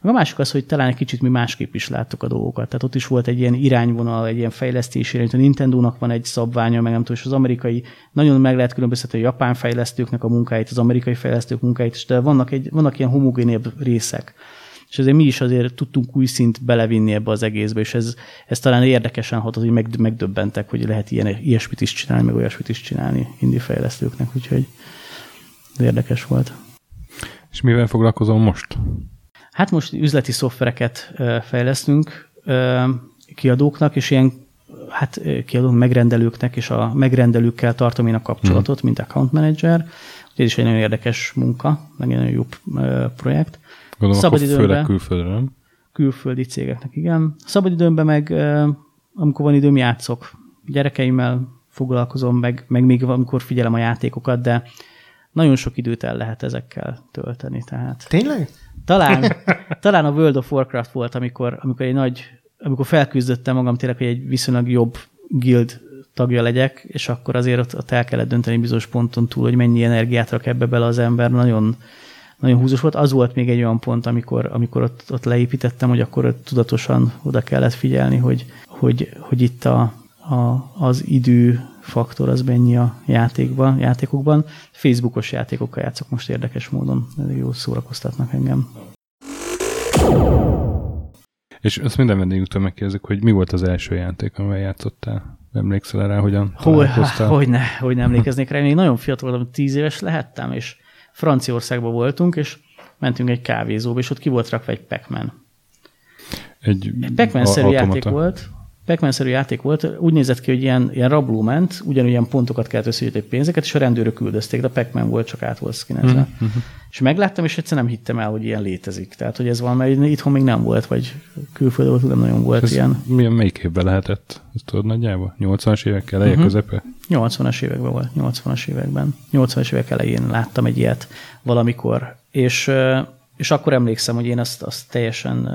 A másik az, hogy talán egy kicsit mi másképp is láttuk a dolgokat. Tehát ott is volt egy ilyen irányvonal, egy ilyen fejlesztés irány, mint a Nintendónak van egy szabványa, meg nem tudom, és az amerikai, nagyon meg lehet különböztetni a japán fejlesztőknek a munkáit, az amerikai fejlesztők munkáit, és de vannak ilyen homogénébb részek. És azért mi is azért tudtunk új szint belevinni ebbe az egészbe, és ez talán érdekesen hatott, hogy megdöbbentek, hogy lehet ilyesmit is csinálni, meg olyasmit is csinálni indie fejlesztőknek, úgyhogy érdekes volt. És mivel foglalkozom most? Hát most üzleti szoftvereket fejlesztünk kiadóknak, és ilyen hát kiadó megrendelőknek, és a megrendelőkkel tartom én a kapcsolatot, mint account manager, úgyhogy ez is egy nagyon érdekes munka, meg egy nagyon jó projekt. Gondolom, szabadidőmben, főleg külföldre, nem? Külföldi cégeknek, igen. Szabadidőmben meg, amikor van időm, játszok. Gyerekeimmel foglalkozom, meg még amikor figyelem a játékokat, de nagyon sok időt el lehet ezekkel tölteni. Tehát. Tényleg? Talán a World of Warcraft volt, amikor felküzdöttem magam tényleg, hogy egy viszonylag jobb guild tagja legyek, és akkor azért ott el kellett dönteni bizonyos ponton túl, hogy mennyi energiát rak ebbe bele az ember, nagyon húzós volt. Az volt még egy olyan pont, amikor ott leépítettem, hogy akkor tudatosan oda kellett figyelni, hogy itt az időfaktor az mennyi a játékokban. Facebookos játékokkal játszok most érdekes módon. Elég jól szórakoztatnak engem. És azt minden vendégünktől megkérdezik, hogy mi volt az első játék, amivel játszottál? Emlékszel rá, hogyan találkoztál? Hogyne emlékeznék rá. Én nagyon fiatal voltam, 10 éves lehettem, és Franciaországban voltunk, és mentünk egy kávézóba, és ott ki volt rakva egy Pac-Man. Egy Pac-Man-szerű játék volt. Úgy nézett ki, hogy ilyen rabló ment, ugyanolyan pontokat kellett összegyűjteni pénzeket, és a rendőrök üldözték, de a Pac-Man volt, csak át volt skinezve. És megláttam, és egyszer nem hittem el, hogy ilyen létezik. Tehát, hogy ez valami, itthon még nem volt, vagy külföldön nem nagyon volt ez ilyen. Melyik évben lehetett? Ezt tudod nagyjából? 80-as évek eleje, közepe? 80-as években volt. 80-as évek elején láttam egy ilyet valamikor. És akkor emlékszem, hogy én azt teljesen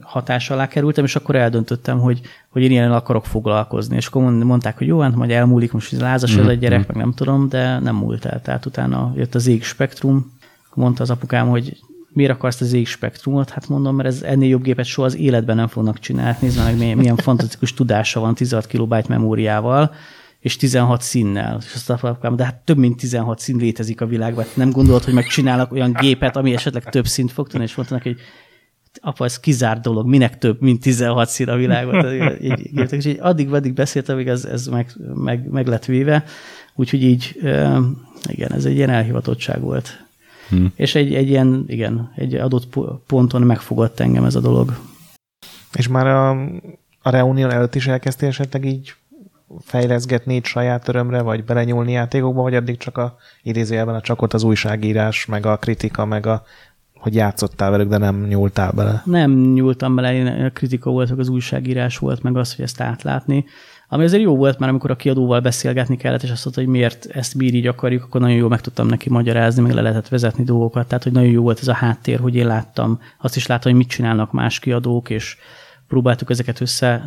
hatás alá kerültem, és akkor eldöntöttem, hogy én ilyen akarok foglalkozni. És akkor mondták, hogy jó, hát majd elmúlik, most lázas ez a gyerek, meg nem tudom, de nem múlt el. Tehát utána jött az Ég-spektrum. Mondta az apukám, hogy miért akarsz az Ég-spektrumot? Hát mondom, mert ennél jobb gépet soha az életben nem fognak csinálni. Nézd meg, milyen fantasztikus tudása van 16 kilobájt memóriával, és 16 színnel. És azt mondtam, de hát több mint 16 szín létezik a világban. Hát nem gondolod, hogy megcsinálnak olyan gépet, ami esetleg több színt fog tudni, és mondtanak, hogy apa, ez kizárt dolog, minek több, mint 16 szín a világban. És így addig beszéltem, amíg ez meg lett véve. Úgyhogy így, igen, ez egy ilyen elhivatottság volt. És egy ilyen, igen, egy adott ponton megfogott engem ez a dolog. És már a Reunion előtt is elkezdtél esetleg így fejleszgetni így saját örömre, vagy belenyúlni játékokba, vagy addig csak idézőjelben csak ott az újságírás, meg a kritika, meg hogy játszottál velük, de nem nyúltál bele. Nem nyúltam bele, én a kritika volt, az újságírás volt, meg az, hogy ezt átlátni. Ami azért jó volt már, amikor a kiadóval beszélgetni kellett, és azt mondta, hogy miért ezt mi így akarjuk, akkor nagyon jól meg tudtam neki magyarázni, meg le lehetett vezetni dolgokat. Tehát, hogy nagyon jó volt ez a háttér, hogy én láttam. Azt is láttam, hogy mit csinálnak más kiadók, és próbáltuk ezeket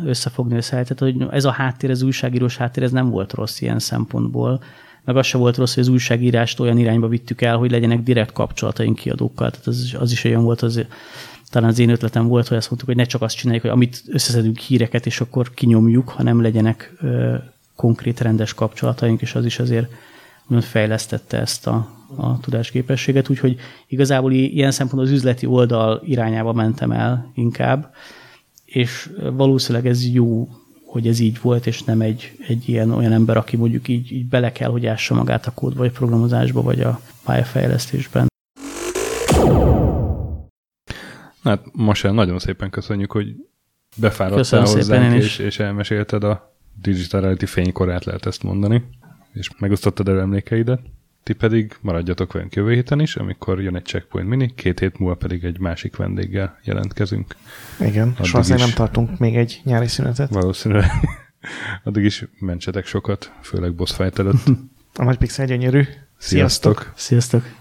összefogni, összeállítani. Tehát, hogy ez a háttér, az újságírós háttér, ez nem volt rossz ilyen szempontból. Meg az se volt rossz, hogy az újságírást olyan irányba vittük el, hogy legyenek direkt kapcsolataink kiadókkal. Tehát az is olyan volt, talán az én ötletem volt, hogy azt mondtuk, hogy ne csak azt csináljuk, hogy amit összeszedünk híreket, és akkor kinyomjuk, hanem legyenek konkrét, rendes kapcsolataink, és az is azért fejlesztette ezt a tudásképességet. Úgyhogy igazából ilyen szempontból az üzleti oldal irányába mentem el inkább, és valószínűleg ez jó, hogy ez így volt, és nem egy ilyen olyan ember, aki mondjuk így bele kell, hogy ássa magát a kódba, vagy programozásba, vagy a pályafejlesztésben. Hát Masel, nagyon szépen köszönjük, hogy befáradtál hozzánk, és elmesélted a Digital Reality fénykorát, lehet ezt mondani, és megosztottad el emlékeidet. ti pedig maradjatok velünk jövő héten is, amikor jön egy Checkpoint Mini, 2 hét múlva pedig egy másik vendéggel jelentkezünk. Igen, és azért nem tartunk még egy nyári szünetet. Valószínűleg. Addig is mentsetek sokat, főleg boss fight előtt. A Nagypixel gyönyörű. Sziasztok! Sziasztok!